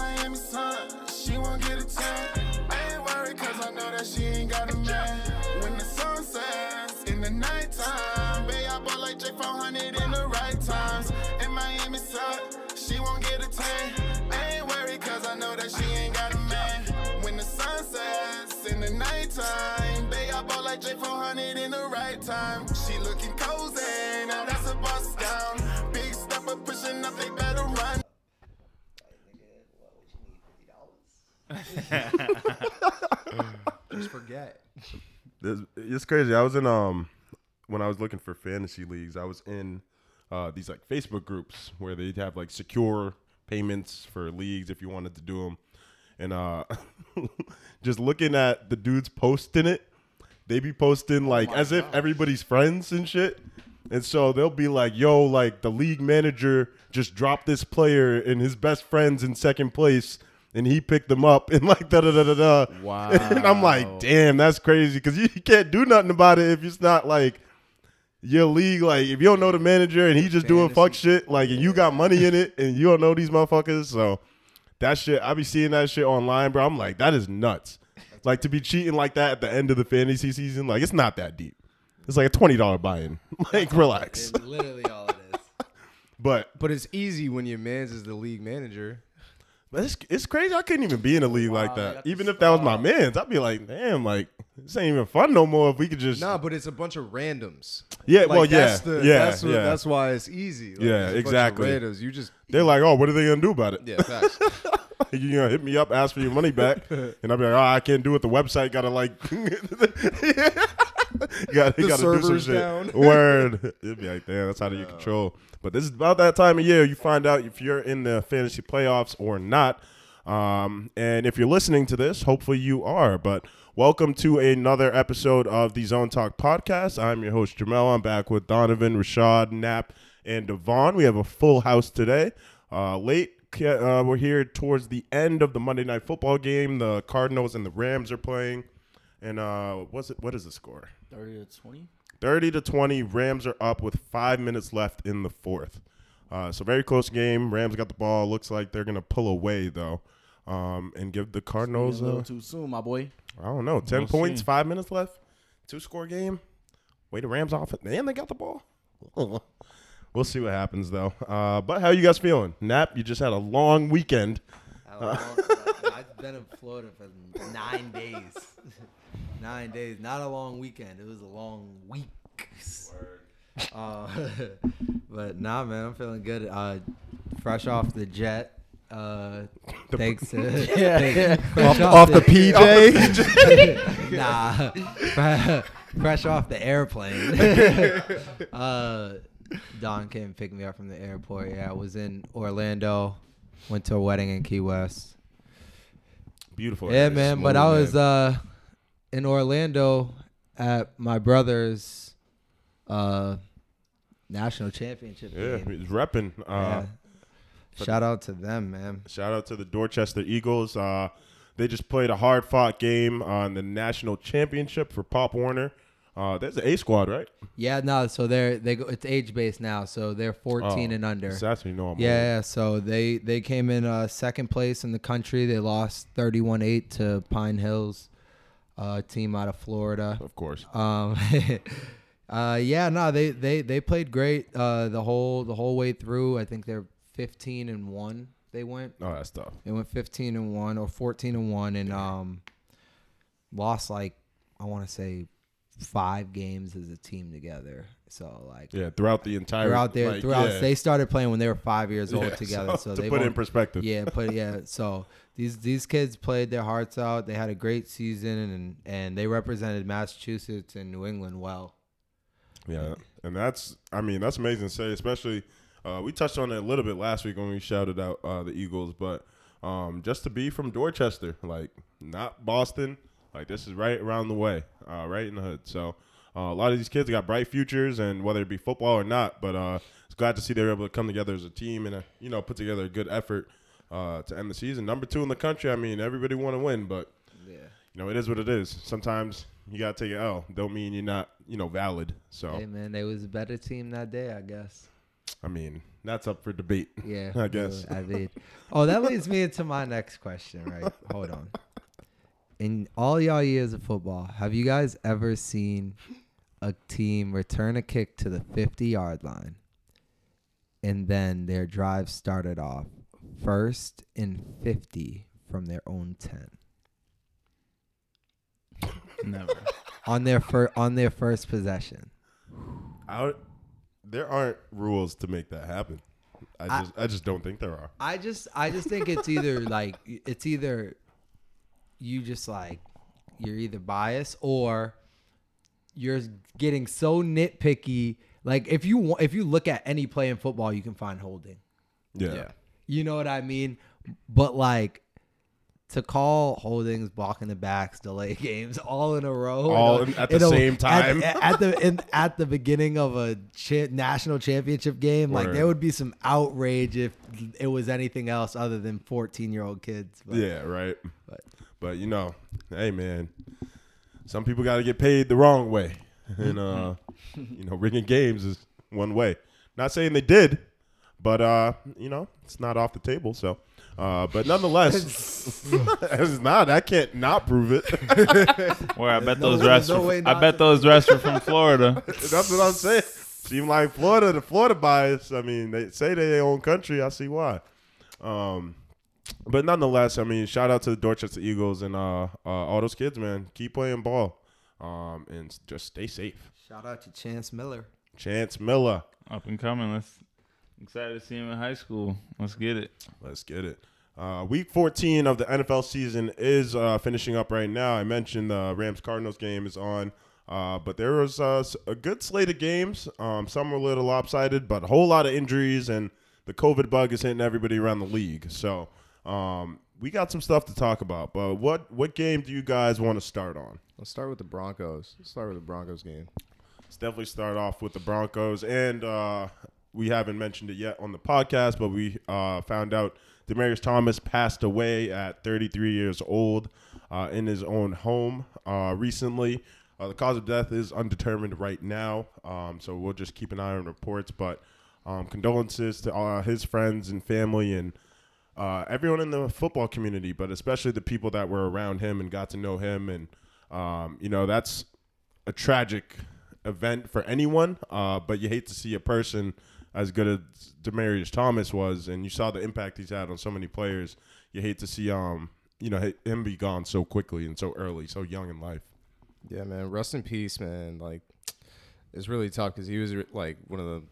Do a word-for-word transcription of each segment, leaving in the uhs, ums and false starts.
Miami sun, she won't get a chance. I ain't worried cause I know that she ain't got a man. When the sun sets in the nighttime, babe, I bought like J four hundred in the right times. In Miami sun, she won't get a tan. I ain't worried cause I know that she ain't got a man. When the sun sets in the nighttime, babe, I bought like J four hundred in the right time. She looking cozy, now that's a bust down. Big stepper pushing up, they better run. Just forget. This, it's crazy. I was in um when I was looking for fantasy leagues, I was in uh these like Facebook groups where they'd have like secure payments for leagues if you wanted to do them. And uh just looking at the dudes posting it, they be posting like oh as gosh. if everybody's friends and shit. And so they'll be like, yo, like the league manager just dropped this player and his best friend's in second place. And he picked them up and like da da da da da. Wow. And I'm like, damn, that's crazy because you can't do nothing about it if it's not like your league. Like if you don't know the manager and he just doing fuck shit, like and you got money in it and you don't know these motherfuckers. So that shit, I be seeing that shit online, bro. I'm like, that is nuts. Like to be cheating like that at the end of the fantasy season, like it's not that deep. It's like a twenty dollar buy-in. Like relax. It's literally all it is. But but it's easy when your man's is the league manager. But it's, it's crazy. I couldn't even be in a league wow, like that. Even if that was my man's, I'd be like, damn, like this ain't even fun no more. If we could just nah, but it's a bunch of randoms. Yeah, like, well, that's yeah, the, yeah, that's what, yeah. That's why it's easy. Like, yeah, exactly. Randoms. You just they're like, oh, what are they gonna do about it? Yeah, facts. You gonna hit me up, ask for your money back, and I'll be like, oh, I can't do it. The website gotta like, you gotta, the gotta servers do some down. Shit. Word. It'd be like, damn, that's out of your control. But this is about that time of year you find out if you're in the fantasy playoffs or not. Um, and if you're listening to this, hopefully you are. But welcome to another episode of the Zone Talk Podcast. I'm your host, Jamel. I'm back with Donovan, Rashad, Knapp, and Devon. We have a full house today. Uh, late, uh, we're here towards the end of the Monday Night Football game. The Cardinals and the Rams are playing. And uh, what's it? What is the score? thirty to twenty thirty to twenty Rams are up with five minutes left in the fourth. Uh, so very close game. Rams got the ball. Looks like they're going to pull away, though, um, and give the Cardinals a little too soon, my boy. I don't know. Ten we'll points, see. Five minutes left, two-score game. Way to Rams off it. Man, they got the ball. We'll see what happens, though. Uh, but how you guys feeling? Knapp, you just had a long weekend. Uh, I've been in Florida for nine days. Nine days, not a long weekend. It was a long week. Uh, but nah, man, I'm feeling good. Uh, fresh off the jet. Uh, the thanks to yeah, thanks. Yeah. Off, off, the, the P J. Off the P J. Nah, fresh off the airplane. uh, Don came and picked me up from the airport. Yeah, I was in Orlando. Went to a wedding in Key West. Beautiful. Yeah, man. Smooth, but I was. Uh, In Orlando at my brother's uh, national championship yeah, game. Yeah, he's repping. Uh, yeah. Shout out to them, man. Shout out to the Dorchester Eagles. Uh, they just played a hard-fought game on the national championship for Pop Warner. Uh, that's the A squad, right? Yeah, no. So they're they go. It's age-based now. So they're fourteen oh, and under. So that's what you know. I'm yeah, yeah. So they they came in uh, second place in the country. They lost thirty-one eight to Pine Hills. Uh, team out of Florida, of course. Um, uh, yeah, no, they, they, they played great uh, the whole the whole way through. I think they're fifteen and one. They went. Oh, that's tough. They went fifteen and one or fourteen and one, and um, lost like I want to say five games as a team together. So like yeah, throughout the entire throughout their like, throughout yeah. they started playing when they were five years old yeah, together. So, so to they put it in perspective. Yeah, put yeah. So. These these kids played their hearts out. They had a great season, and, and they represented Massachusetts and New England well. Yeah, and that's, I mean, that's amazing to say, especially uh, we touched on it a little bit last week when we shouted out uh, the Eagles, but um, just to be from Dorchester, like not Boston, like this is right around the way, uh, right in the hood. So uh, a lot of these kids got bright futures, and whether it be football or not, but uh, it's glad to see they were able to come together as a team and, uh, you know, put together a good effort. Uh, to end the season, number two in the country. I mean, everybody want to win, but yeah. you know it is what it is. Sometimes you gotta take an L. Don't mean you're not, you know, valid. So hey, man, they was a better team that day, I guess. I mean, that's up for debate. Yeah, I guess. I mean, oh, that leads me into my next question, right? Hold on. In all y'all years of football, have you guys ever seen a team return a kick to the fifty-yard line, and then their drive started off first and fifty from their own ten? Never. on their fir- on their first possession. I would, there aren't rules to make that happen. I, I just I just don't think there are. I just I just think it's either like it's either you just like you're either biased or you're getting so nitpicky. Like if you if you look at any play in football, you can find holding. Yeah. yeah. You know what I mean? But like to call holdings, blocking the backs, delay games all in a row, all in, at the same time, at, at the in, at the beginning of a cha- national championship game, Word. Like there would be some outrage if it was anything else other than fourteen-year-old kids. But, yeah, right. But, but you know, hey man, some people got to get paid the wrong way, and uh, you know, rigging games is one way. Not saying they did, but uh, you know, it's not off the table, so. Uh, but nonetheless, it's not. I can't not prove it. Where I bet no, those refs, no were, I bet those refs are from Florida. That's what I'm saying. Seem like Florida, the Florida bias. I mean, they say they their own country. I see why. Um, but nonetheless, I mean, shout out to the Dorchester Eagles and uh, uh, all those kids, man. Keep playing ball, um, and just stay safe. Shout out to Chance Miller. Chance Miller, up and coming. Let's excited to see him in high school. Let's get it. Let's get it. Uh, week fourteen of the N F L season is uh, finishing up right now. I mentioned the Rams-Cardinals game is on, uh, but there was uh, a good slate of games. Um, some were a little lopsided, but a whole lot of injuries, and the COVID bug is hitting everybody around the league. So um, we got some stuff to talk about, but what, what game do you guys want to start on? Let's start with the Broncos. Let's start with the Broncos game. Let's definitely start off with the Broncos, and uh, we haven't mentioned it yet on the podcast, but we uh, found out Demaryius Thomas passed away at thirty-three years old uh, in his own home uh, recently. Uh, the cause of death is undetermined right now, um, so we'll just keep an eye on reports. But um, condolences to uh, his friends and family and uh, everyone in the football community, but especially the people that were around him and got to know him. And, um, you know, that's a tragic event for anyone, uh, but you hate to see a person as good as Demaryius Thomas was, and you saw the impact he's had on so many players. You hate to see um, you know, him be gone so quickly and so early, so young in life. Yeah, man. Rest in peace, man. Like, it's really tough because he was like one of the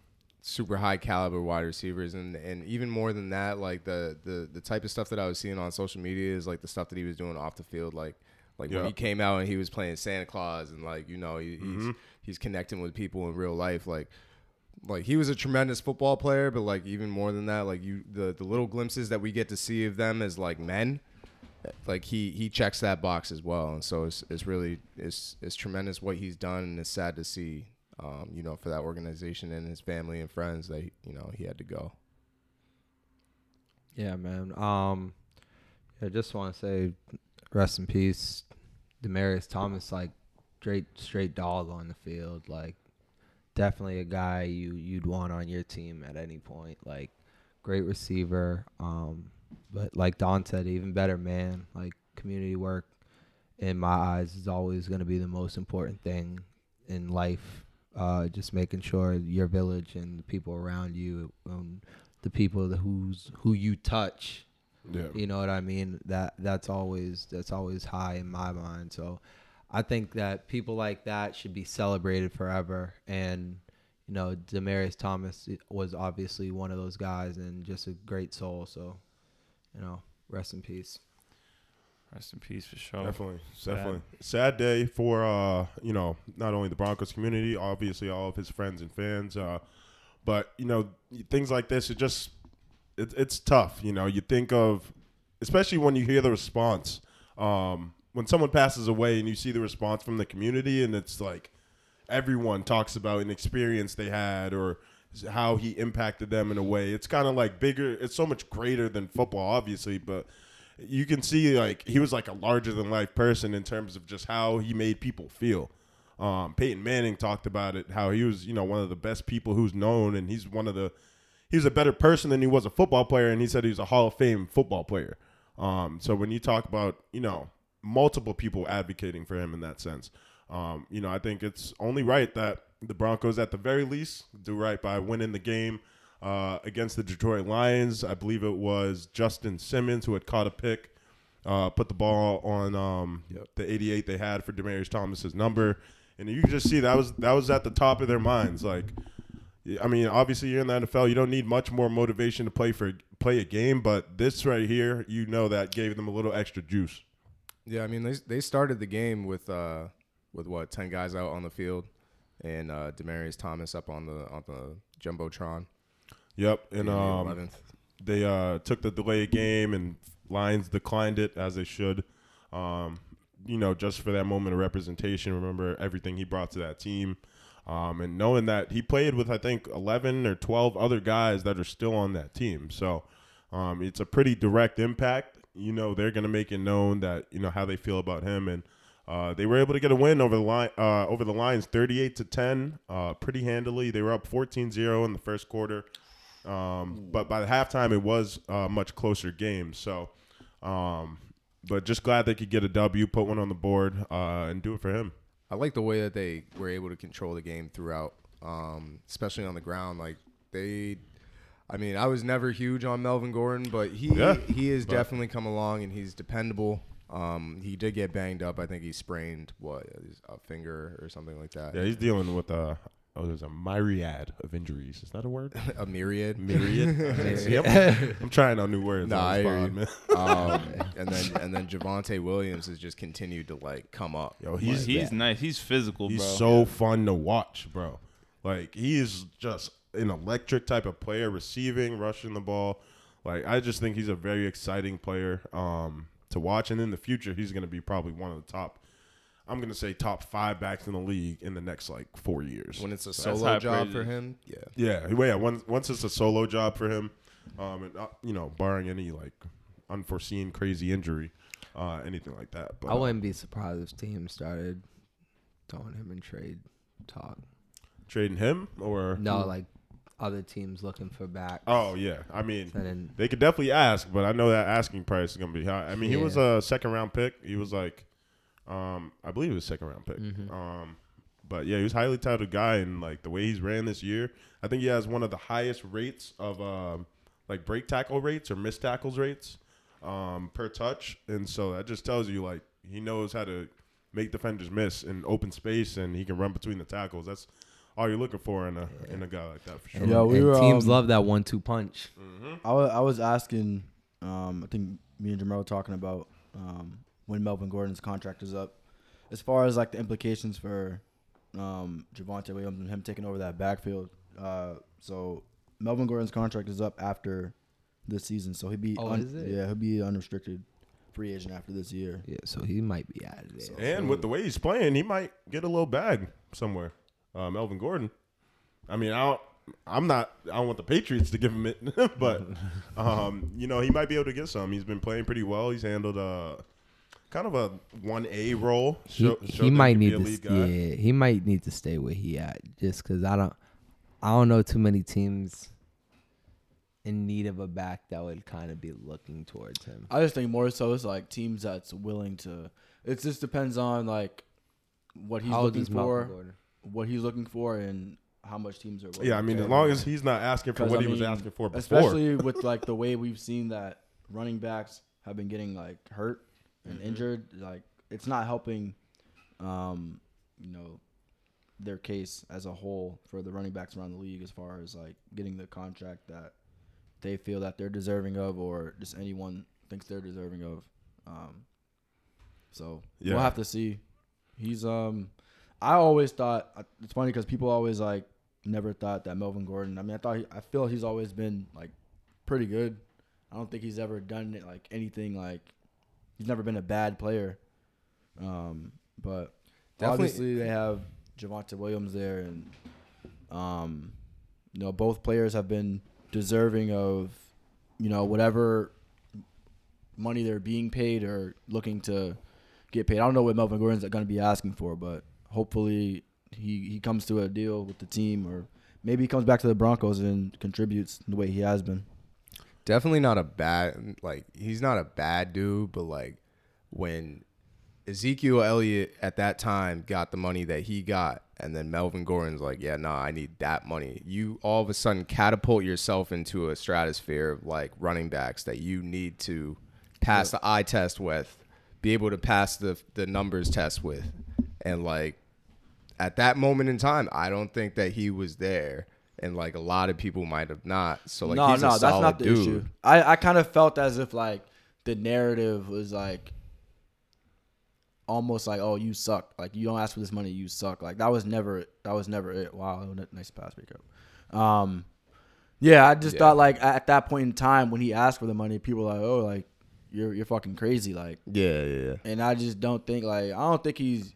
super high caliber wide receivers, and and even more than that, like the the the type of stuff that I was seeing on social media is like the stuff that he was doing off the field, like. Like yeah. when he came out and he was playing Santa Claus and like, you know, he, mm-hmm. he's he's connecting with people in real life. Like, like he was a tremendous football player, but like even more than that, like you, the, the little glimpses that we get to see of them as like men, like he, he checks that box as well. And so it's it's really it's it's tremendous what he's done, and it's sad to see, um, you know, for that organization and his family and friends that you know he had to go. Yeah, man. Um, I just want to say, rest in peace. Demaryius Thomas, like straight straight dog on the field, like definitely a guy you you'd want on your team at any point. Like great receiver, um, but like Don said, even better man. Like community work, in my eyes, is always going to be the most important thing in life. Uh, just making sure your village and the people around you, um, the people who's who you touch. Yeah. You know what I mean? That that's always that's always high in my mind. So I think that people like that should be celebrated forever. And, you know, Demaryius Thomas was obviously one of those guys and just a great soul. So, you know, rest in peace. Rest in peace for sure. Definitely. Sad. Definitely. Sad day for, uh, you know, not only the Broncos community, obviously all of his friends and fans. Uh, but, you know, things like this are just – It, it's tough, you know. You think of, especially when you hear the response, um, when someone passes away and you see the response from the community, and it's like everyone talks about an experience they had or how he impacted them in a way. It's kind of like bigger. It's so much greater than football, obviously, but you can see like he was like a larger than life person in terms of just how he made people feel. Um, Peyton Manning talked about it, how he was, you know, one of the best people who's known, and he's one of the – he was a better person than he was a football player, and he said he was a Hall of Fame football player. Um, so when you talk about, you know, multiple people advocating for him in that sense, um, you know, I think it's only right that the Broncos at the very least do right by winning the game uh, against the Detroit Lions. I believe it was Justin Simmons who had caught a pick, uh, put the ball on um, yep. the eighty-eight they had for Demaryius Thomas's number. And you can just see that was that was at the top of their minds. Like, I mean, obviously you're in the N F L. You don't need much more motivation to play for play a game. But this right here, you know, that gave them a little extra juice. Yeah, I mean, they they started the game with uh with what ten guys out on the field, and uh, Demaryius Thomas up on the on the jumbotron. Yep, and um, they uh, took the delayed game, and Lions declined it as they should. Um, you know, just for that moment of representation, remember everything he brought to that team. Um, and knowing that he played with, I think, eleven or twelve other guys that are still on that team. So um, it's a pretty direct impact. You know, they're going to make it known that, you know, how they feel about him. And uh, they were able to get a win over the line, uh, over the Lions thirty-eight to ten, uh, pretty handily. They were up fourteen zero in the first quarter. Um, but by the halftime, it was a much closer game. So, um, but just glad they could get a W, put one on the board, uh, and do it for him. I like the way that they were able to control the game throughout, um, especially on the ground. Like they, I mean, I was never huge on Melvin Gordon, but he yeah, he has definitely come along, and he's dependable. Um, he did get banged up. I think he sprained what a finger or something like that. Yeah, he's dealing with uh oh, there's a myriad of injuries. Is that a word? a myriad. Myriad. Yep. I'm trying out new words. Nah, I spot, man. um, and then and then Javonte Williams has just continued to like come up. Yo, he's like he's that. nice. He's physical. He's bro. so yeah. fun to watch, bro. Like he is just an electric type of player, receiving, rushing the ball. Like I just think he's a very exciting player um, to watch, and in the future, he's going to be probably one of the top. I'm going to say top five backs in the league in the next, like, four years. When it's a so solo job for him? Yeah. Yeah. Well, yeah. Once, once it's a solo job for him, um, and, uh, you know, barring any, like, unforeseen crazy injury, uh, anything like that. But I wouldn't be surprised if teams started throwing him in trade talk. Trading him? Or no, like, other teams looking for backs. Oh, yeah. I mean, then, they could definitely ask, but I know that asking price is going to be high. I mean, yeah. He was a second-round pick. He was, like... Um, I believe it was second round pick. Mm-hmm. Um, but yeah, he was a highly touted guy, and like the way he's ran this year, I think he has one of the highest rates of um, like break tackle rates or missed tackles rates um, per touch, and so that just tells you like he knows how to make defenders miss in open space, and he can run between the tackles. That's all you're looking for in a yeah. in a guy like that for sure. Yeah, we were, teams um, love that one two punch. Mm-hmm. I, w- I was asking, um, I think me and Jamel were talking about. Um, when Melvin Gordon's contract is up, as far as like the implications for um, Javonte Williams and him taking over that backfield. Uh, so Melvin Gordon's contract is up after this season, so he'd be oh, un- is it? yeah he'll be unrestricted free agent after this year. Yeah, so he might be out of there. And so, with the way he's playing, he might get a little bag somewhere. Uh, Melvin Gordon. I mean, I don't, I'm not. I don't want the Patriots to give him it, but um, you know, he might be able to get some. He's been playing pretty well. He's handled uh kind of a one A role. Show, he, show he might need to, guy. yeah. He might need to stay where he at, just because I don't, I don't know too many teams in need of a back that would kind of be looking towards him. I just think more so it's like teams that's willing to. It just depends on like what he's how looking for, what he's looking for, and how much teams are. Willing yeah, I mean, to as long as he's not asking for what I he mean, was asking for before, especially with like the way we've seen that running backs have been getting like hurt. And injured, like it's not helping, um, you know, their case as a whole for the running backs around the league as far as like getting the contract that they feel that they're deserving of, or just anyone thinks they're deserving of. Um, so yeah. We'll have to see. He's um, I always thought it's funny because people always like never thought that Melvin Gordon. I mean, I thought he, I feel he's always been like pretty good. I don't think he's ever done it like anything like. He's never been a bad player, um, but Definitely. obviously they have Javonte Williams there, and um, you know both players have been deserving of you know whatever money they're being paid or looking to get paid. I don't know what Melvin Gordon's going to be asking for, but hopefully he, he comes to a deal with the team, or maybe he comes back to the Broncos and contributes the way he has been. Definitely not a bad, like, he's not a bad dude, but, like, when Ezekiel Elliott at that time got the money that he got, and then Melvin Gordon's like, yeah, nah, I need that money. You all of a sudden catapult yourself into a stratosphere of, like, running backs that you need to pass the eye test with, be able to pass the the numbers test with. And, like, at that moment in time, I don't think that he was there. And, like, a lot of people might have not. So, like, no, he's no, a solid that's not the dude. Issue. I, I kind of felt as if, like, the narrative was, like, almost like, oh, you suck. Like, you don't ask for this money, you suck. Like, that was never that was never it. Wow, nice pass pickup. Um, yeah, I just yeah. thought, like, at that point in time when he asked for the money, people were like, oh, like, you're you're fucking crazy. Like, yeah, yeah, yeah. And I just don't think, like, I don't think he's.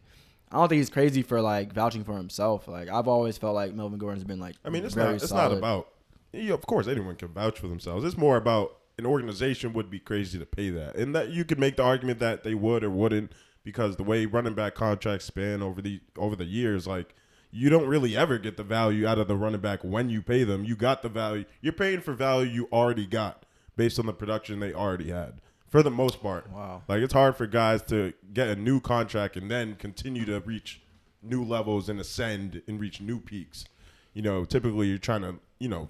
I don't think he's crazy for, like, vouching for himself. Like, I've always felt like Melvin Gordon's been, like, I mean, it's very not. It's solid. Not about. Yeah, of course, anyone can vouch for themselves. It's more about an organization would be crazy to pay that, and that you could make the argument that they would or wouldn't, because the way running back contracts span over the over the years, like, you don't really ever get the value out of the running back when you pay them. You got the value. You're paying for value you already got based on the production they already had. For the most part. Wow. Like, it's hard for guys to get a new contract and then continue to reach new levels and ascend and reach new peaks. You know, typically you're trying to, you know,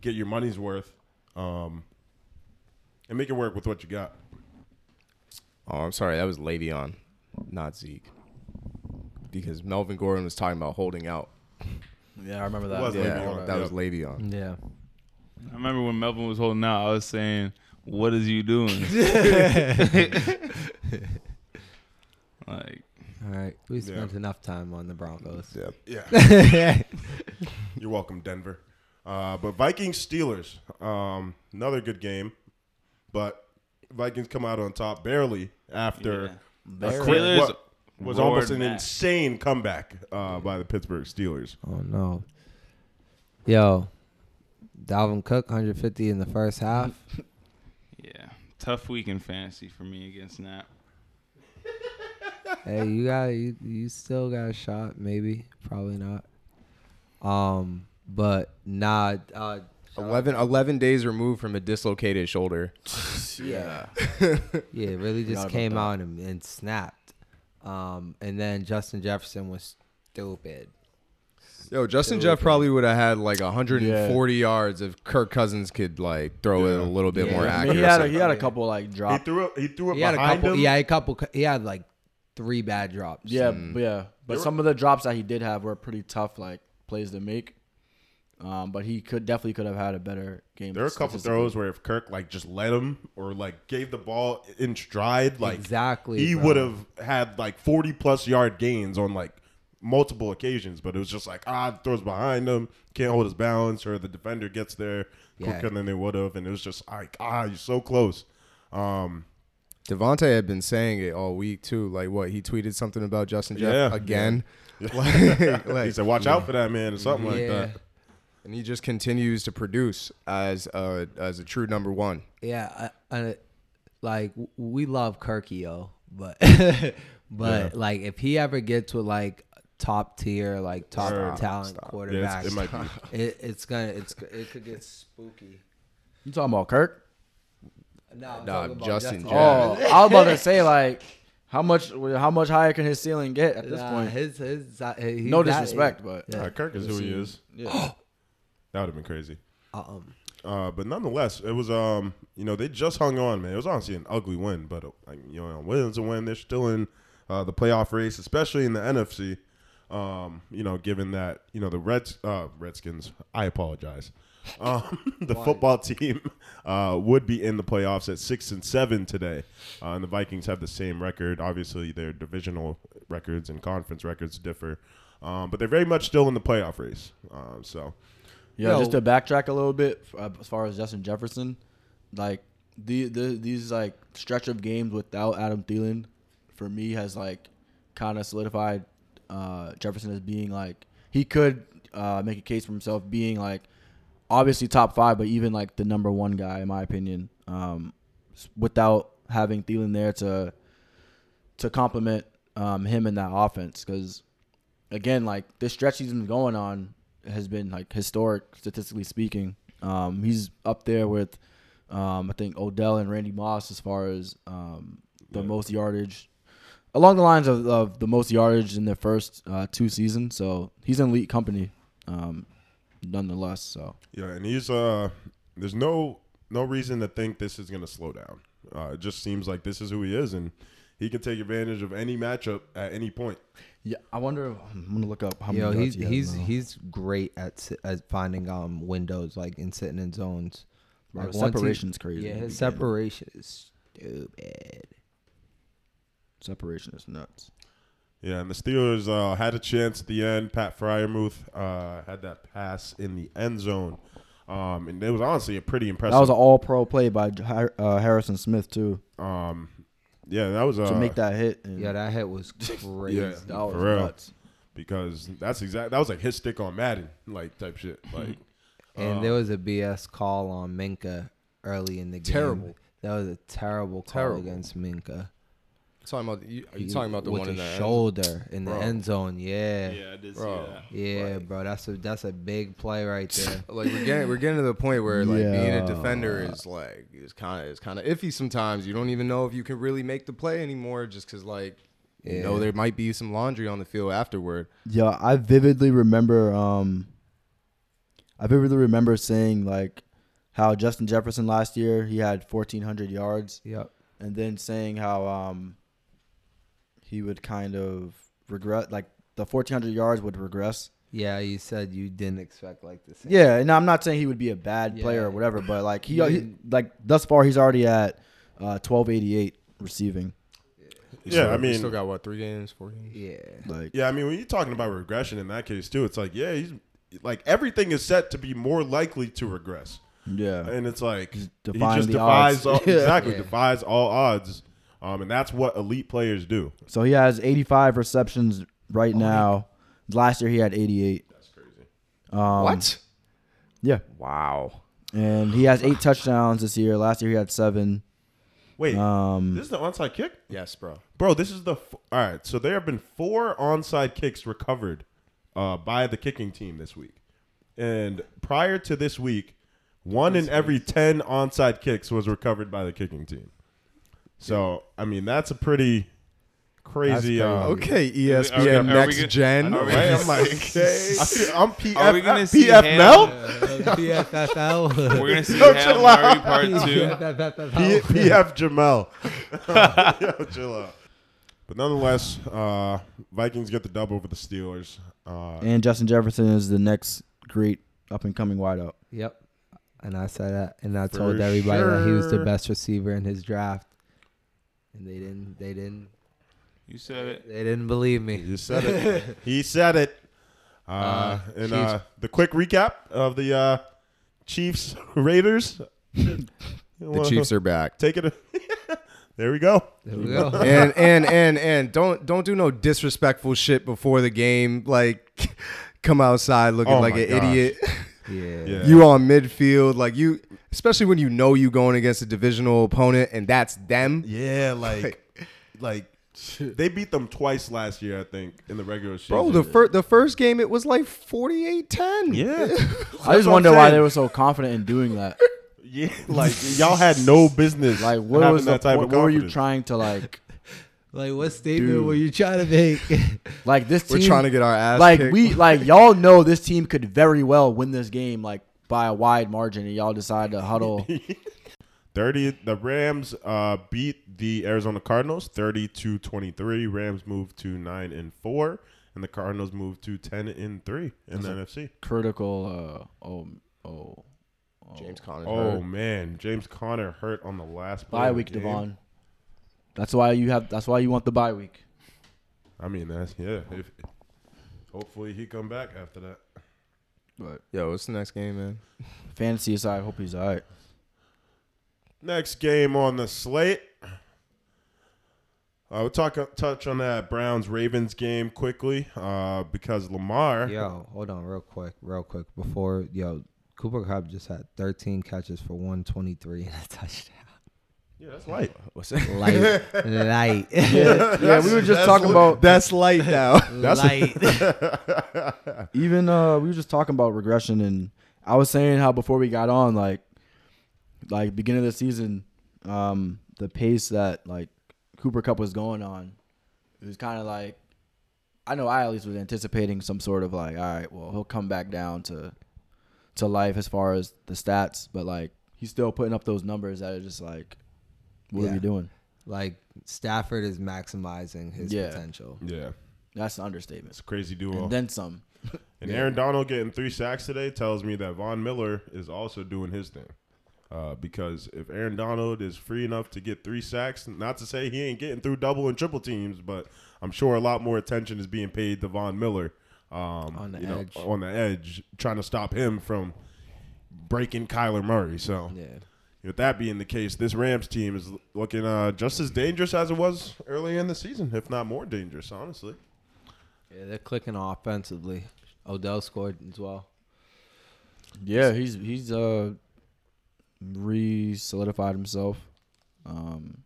get your money's worth um, and make it work with what you got. Oh, I'm sorry. That was Le'Veon, not Zeke. Because Melvin Gordon was talking about holding out. Yeah, I remember that. It was yeah, Le'Veon. That was Le'Veon. Yeah. I remember when Melvin was holding out, I was saying, what is you doing? Like, all right, we spent yeah. enough time on the Broncos. Yeah, yeah. You're welcome, Denver. Uh, but Vikings Steelers, um, another good game, but Vikings come out on top barely after yeah. a quick, what was almost an back. insane comeback uh, by the Pittsburgh Steelers. Oh no, yo, Dalvin Cook, one hundred fifty in the first half. Yeah, tough week in fantasy for me against Nap. Hey, you got you, you still got a shot, maybe, probably not. Um, but nah. Uh, eleven, eleven days removed from a dislocated shoulder. Yeah, yeah, it really just came out and, and snapped. Um, and then Justin Jefferson was stupid. Yo, Justin Jeff okay. probably would have had like one hundred forty yeah. yards if Kirk Cousins could like throw yeah. it a little bit yeah. more accurate. I mean, he had a, he had a couple like drops. He threw it. He threw it he behind had a couple, him. Yeah, a couple. He had like three bad drops. Yeah, mm. yeah. But were, some of the drops that he did have were pretty tough, like plays to make. Um, but he could definitely could have had a better game. There were a couple throws where if Kirk like just let him or like gave the ball in stride, like exactly, he would have had like forty plus yard gains on like multiple occasions, but it was just like, ah, throws behind him, can't hold his balance, or the defender gets there yeah. quicker than they would have, and it was just like, ah, you're so close. Um, Devontae had been saying it all week, too. Like, what, he tweeted something about Justin Jeff yeah, again? Yeah. Like, like, he said, watch yeah. out for that, man, or something yeah. like that. And he just continues to produce as a, as a true number one. Yeah, I, I, like, we love Kirkio, but, but yeah. like, if he ever gets to, like, top tier, like top stop, talent stop. quarterbacks. Yeah, it's, it might be. It, it's gonna, it's, it could get spooky. You talking about Kirk? No, nah, nah, Justin. Justin. Oh, I was about to say like, how much, how much higher can his ceiling get at this nah, point? His, his, uh, he, no disrespect, but yeah. uh, Kirk is who he is. Yeah. That would have been crazy. Um, uh, but nonetheless, it was um, you know, they just hung on, man. It was honestly an ugly win, but like, you know, win's a win. They're still in uh, the playoff race, especially in the N F C. Um, you know, given that, you know, the Reds, uh, Redskins, I apologize. Um, the Why? football team uh, would be in the playoffs at six and seven today. Uh, and the Vikings have the same record. Obviously, their divisional records and conference records differ. Um, but they're very much still in the playoff race. Um, so, yeah, you know, just to backtrack a little bit uh, as far as Justin Jefferson, like the, the these like stretch of games without Adam Thielen for me has like kind of solidified Uh, Jefferson as being like he could uh, make a case for himself being like obviously top five, but even like the number one guy in my opinion. Um, without having Thielen there to to complement um, him in that offense, because again, like, this stretch he's been going on has been, like, historic, statistically speaking. Um, he's up there with, um, I think, Odell and Randy Moss as far as um, the yeah. most yardage. Along the lines of, of the most yardage in their first uh, two seasons. So, he's in elite company, um, nonetheless. So yeah, and he's uh, – there's no no reason to think this is going to slow down. Uh, it just seems like this is who he is, and he can take advantage of any matchup at any point. Yeah, I wonder – I'm going to look up how Yo, many he's, yards he he's, has he's great at at finding um windows, like, and sitting in zones. Like, separation's he, crazy. Yeah, his separation is stupid. Separation is nuts. Yeah, and the Steelers uh, had a chance at the end. Pat Friermuth uh, had that pass in the end zone. Um, and it was honestly a pretty impressive. That was an all-pro play by uh, Harrison Smith, too. Um, yeah, that was a. Uh, to make that hit. And yeah, that hit was crazy. Yeah, that was for real. Nuts. Because that's exact. That was like his stick on Madden, like, type shit. Like, and um, there was a B S call on Minkah early in the game. Terrible. That was a terrible call terrible. against Minkah. Talking about you, are you he, talking about the one the in the shoulder end? in the bro. end zone? Yeah, yeah, I did see that. Yeah, like, bro, that's a that's a big play right there. Like, we're getting we're getting to the point where, like, yeah. being a defender is like is kind of is kind of iffy sometimes. You don't even know if you can really make the play anymore, just because, like, yeah. you know, there might be some laundry on the field afterward. Yeah, I vividly remember. Um, I vividly remember saying, like, how Justin Jefferson last year he had fourteen hundred yards. Yep, and then saying how um. he would kind of regret, like, the fourteen hundred yards would regress. Yeah, you said you didn't expect, like, the same. Yeah, and I'm not saying he would be a bad yeah. player or whatever, but, like, he, he like thus far he's already at uh, twelve eighty-eight receiving. Yeah, so, I mean, still got what, three games, four games? Yeah, like, yeah, I mean, when you're talking about regression in that case too, it's like, yeah, he's like, everything is set to be more likely to regress. Yeah, and it's like he's he just the defies odds. All, exactly yeah. defies all odds. Um, and that's what elite players do. So he has eighty-five receptions right oh, now. Yeah. Last year he had eighty-eight. That's crazy. Um, what? Yeah. Wow. And he has eight touchdowns this year. Last year he had seven. Wait, um, this is the onside kick? Yes, bro. Bro, this is the f- – all right, so there have been four onside kicks recovered uh, by the kicking team this week. And prior to this week, one that's in crazy. every ten onside kicks was recovered by the kicking team. So, I mean, that's a pretty crazy. Um, okay, E S P N Next gonna, Gen. Right? I'm like, okay. I see, I'm P F F L. Are we gonna see P F L? P F F L. We're going to see Ham Murray part two. P F Jamel. Yo, chill out. But nonetheless, uh, Vikings get the dub over the Steelers. Uh, and Justin Jefferson is the next great up-and-coming wideout. Yep. And I said that, and I told everybody sure. that he was the best receiver in his draft. And they didn't. They didn't. You said it. They didn't believe me. You said it. He said it. Uh, uh, and uh, the quick recap of the uh, Chiefs Raiders. The Chiefs are back. Take it. A- there we go. There we go. and and and and don't don't do no disrespectful shit before the game. Like, come outside looking oh like an gosh. idiot. Yeah. yeah. You on midfield, like, you, especially when you know you going against a divisional opponent and that's them. Yeah, like, like they beat them twice last year, I think, in the regular season. Bro, the first the first game it was like forty-eight ten. Yeah. I just wonder why they were so confident in doing that. Yeah, like, y'all had no business. Like, what was the, that type what, of what were you trying to, like? Like, what statement Dude. were you trying to make? Like, this team. We're trying to get our ass like kicked. we Like, y'all know this team could very well win this game, like, by a wide margin, and y'all decide to huddle. thirty The Rams uh, beat the Arizona Cardinals thirty-two twenty-three. Rams moved to nine and four, and four, and the Cardinals moved to ten and three and three in That's the N F C. Critical. Uh, oh, oh, oh. James Conner Oh, hurt. man. James Conner hurt on the last play. Bye week, Devon. That's why you have. That's why you want the bye week. I mean, that's yeah. If, hopefully, he come back after that. But yo, what's the next game, man? Fantasy aside, I hope he's all right. Next game on the slate. I uh, will talk touch on that Browns Ravens game quickly, uh, because Lamar. Yo, hold on, real quick, real quick before yo, Cooper Kupp just had thirteen catches for one twenty-three and a touchdown. Yeah, that's light. What's that? Light. Light. Yeah, yeah, we were just talking about. That's light now. That's light. Even uh, we were just talking about regression, and I was saying how before we got on, like, like beginning of the season, um, the pace that like Cooper Kupp was going on, it was kind of like, I know I at least was anticipating some sort of like, all right, well, he'll come back down to, to life as far as the stats, but like he's still putting up those numbers that are just like, what yeah. are we doing? Like Stafford is maximizing his yeah. potential. Yeah, that's an understatement. It's a crazy duo. And then some. And yeah. Aaron Donald getting three sacks today tells me that Von Miller is also doing his thing. Uh, because if Aaron Donald is free enough to get three sacks, not to say he ain't getting through double and triple teams, but I'm sure a lot more attention is being paid to Von Miller um, on the you edge, know, on the edge, trying to stop him from breaking Kyler Murray. So, yeah. with that being the case, this Rams team is looking uh, just as dangerous as it was early in the season, if not more dangerous, honestly. Yeah, they're clicking offensively. Odell scored as well. Yeah, he's he's uh. re-solidified himself um,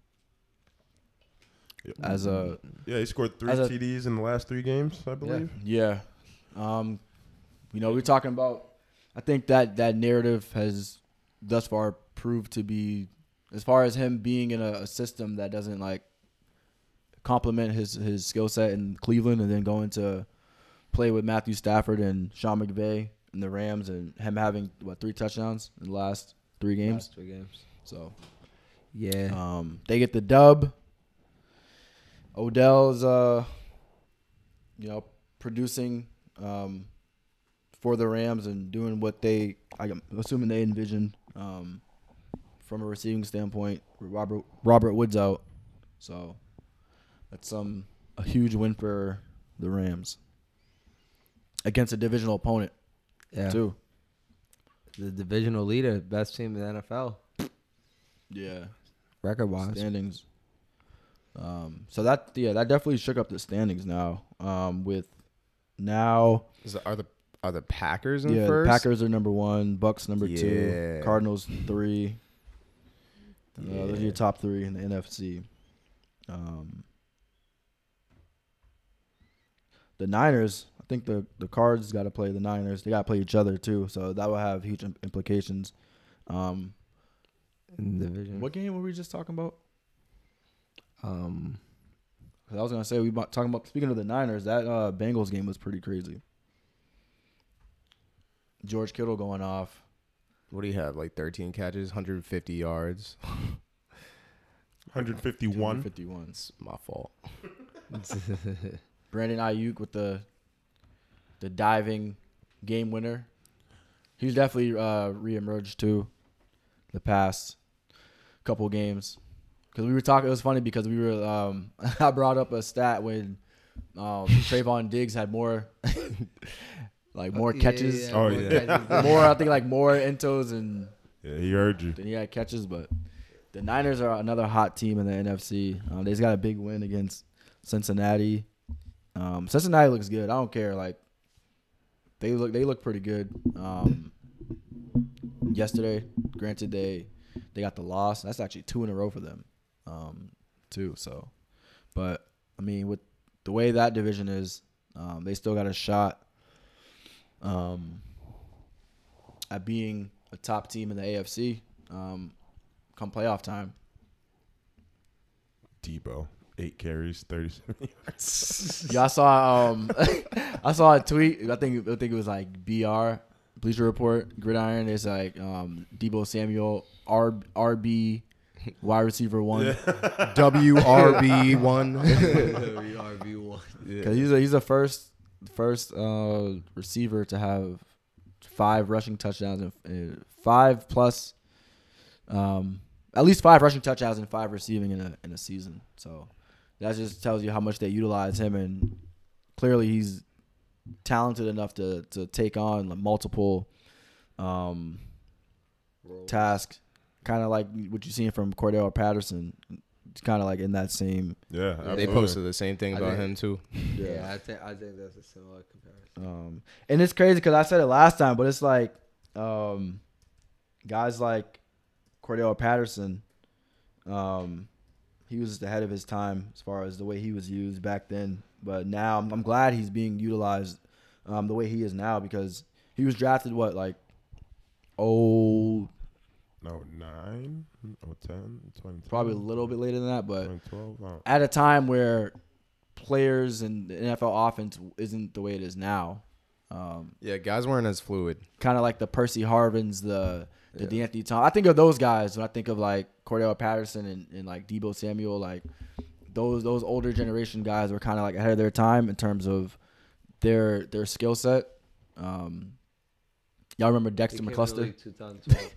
yep. as a yeah he scored three T Ds in the last three games, I believe. Yeah, yeah. Um, you know, we're talking about, I think that that narrative has thus far proved to be, as far as him being in a, a system that doesn't like complement his his skill set in Cleveland, and then going to play with Matthew Stafford and Sean McVay and the Rams, and him having what three touchdowns in the last Three games. Last three games. So, yeah. Um, they get the dub. Odell's, uh, you know, producing um, for the Rams and doing what they, I'm assuming they envisioned um, from a receiving standpoint. Robert Robert Woods out. So, that's um, a huge win for the Rams against a divisional opponent, yeah. too. The divisional leader, best team in the N F L. Yeah. Record-wise. Standings. Um, so, that, yeah, that definitely shook up the standings now. Um, with now. Is the, are the are the Packers in yeah, first? Yeah, Packers are number one. Bucks number yeah. two. Cardinals three. Yeah. Uh, those are your top three in the N F C. Um, the Niners. I think the, the Cards got to play the Niners. They got to play each other, too. So that will have huge implications. Um, in the division. What game were we just talking about? Um, I was going to say, we were talking about, speaking of the Niners, that uh, Bengals game was pretty crazy. George Kittle going off. What do you have? Like thirteen catches, one hundred fifty yards. one hundred fifty-one one hundred fifty-one It's my fault. Brandon Ayuk with the. The diving game winner. He's definitely uh, reemerged too the past couple games. Because we were talking, it was funny because we were, um, I brought up a stat when um, Trayvon Diggs had more, like more yeah, catches. Yeah, oh, more, yeah. catches more, I think, like more entos and. Yeah, he heard you. Then he had catches, but the Niners are another hot team in the N F C. Um, they just got a big win against Cincinnati. Um, Cincinnati looks good. I don't care. Like, They look they look pretty good. Um, yesterday, granted, they they got the loss. That's actually two in a row for them, um, too. So, but I mean, with the way that division is, um, they still got a shot um, at being a top team in the A F C um, come playoff time. Debo. Eight carries, thirty-seven yards. Yeah, I saw. Um, I saw a tweet. I think. I think it was like B R Bleacher Report, Gridiron. It's like um, Debo Samuel, R B wide receiver one, W R B one, W R B one. Because he's a, he's the first first uh, receiver to have five rushing touchdowns and uh, five plus, um, at least five rushing touchdowns and five receiving in a in a season. So. That just tells you how much they utilize him, and clearly he's talented enough to, to take on multiple um, tasks, kind of like what you're seeing from Cordarrelle Patterson. It's kind of like in that same. Yeah, absolutely. They posted the same thing about him too. Yeah, yeah I think I think that's a similar comparison. Um, and it's crazy because I said it last time, but it's like um, guys like Cordarrelle Patterson. Um, he was just ahead of his time as far as the way he was used back then. But now I'm, I'm glad he's being utilized um, the way he is now, because he was drafted, what, like, oh... No, nine, oh, ten, twenty. Probably a little bit later than that, but oh. At a time where players and the N F L offense isn't the way it is now. Um, yeah, guys weren't as fluid. Kind of like the Percy Harvins, the the yeah. D'Anthony Thomas. I think of those guys when I think of like Cordarrelle Patterson and, and like Debo Samuel. Like those those older generation guys were kind of like ahead of their time in terms of their their skill set. Um, Y'all remember Dexter McCluster?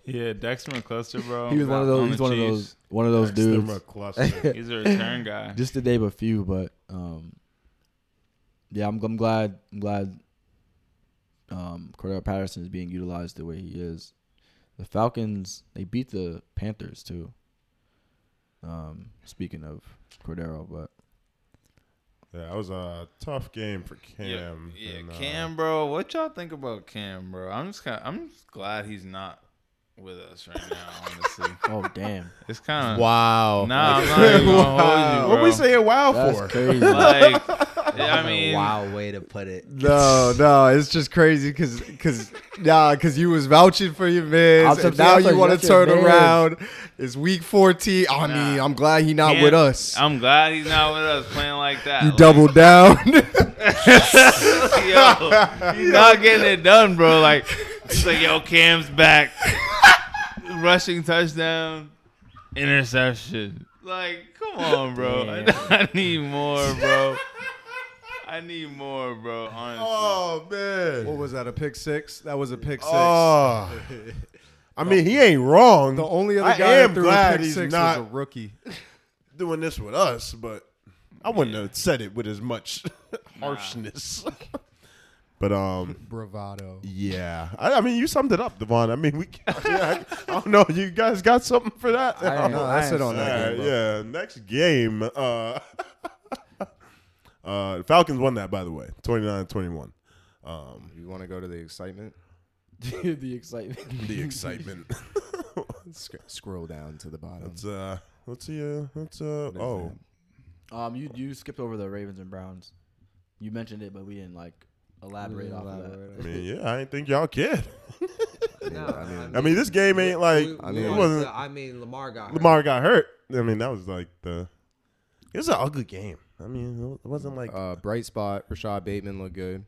Yeah, Dexter McCluster, bro. He was one of those. He's one of those. One of those Dexter dudes. McCluster. He's a return guy. Just to name a few, but um, yeah, I'm, I'm glad. I'm glad. Um, Cordarrelle Patterson is being utilized the way he is. The Falcons, they beat the Panthers too. Um, speaking of Cordarrelle, but. Yeah, that was a tough game for Cam. Yeah, yeah. And, uh, Cam, bro. What y'all think about Cam, bro? I'm just kind. I'm just glad he's not with us right now. Honestly. Oh damn. It's kind of wow. Nah, I'm not even gonna wow. hold you, bro. What we saying wow That's for? Crazy. Like, yeah, I mean, wow way to put it. No, no, it's just crazy because because nah, because you was vouching for your man, and now you want to turn around. It's week fourteen. I nah, mean, I'm glad he not Cam, with us. I'm glad he's not with us playing like that. You like, doubled down. Yo, he's not getting it done, bro. Like it's like yo, Cam's back, rushing touchdown, interception. Like, come on, bro. I, I need more, bro. I need more, bro, honestly. Oh, man. What was that, a pick six? That was a pick six. Oh. I mean, he ain't wrong. The only other guy that threw a pick six was a rookie. Doing this with us, but I wouldn't yeah. have said it with as much harshness. But um, bravado. Yeah, I, I mean, you summed it up, Devon. I mean, we. Yeah, I, I don't know. You guys got something for that? I, I, know, I, I sit on that. Game, yeah, next game. Uh, uh, Falcons won that, by the way, twenty-nine twenty-one. Um, you want to go to the excitement? the excitement. The excitement. Scroll down to the bottom. Let's uh, let's see. Uh, let's uh. Oh, that? um, you you skipped over the Ravens and Browns. You mentioned it, but we didn't like. Elaborate on that. I mean, yeah, I didn't think y'all cared. no, I, mean, I, mean, I mean, this game ain't like. We, we it wasn't, to, I mean, Lamar got hurt. Lamar got hurt. I mean, that was like the. It was an ugly game. I mean, it wasn't like. Uh, bright spot. Rashad Bateman looked good.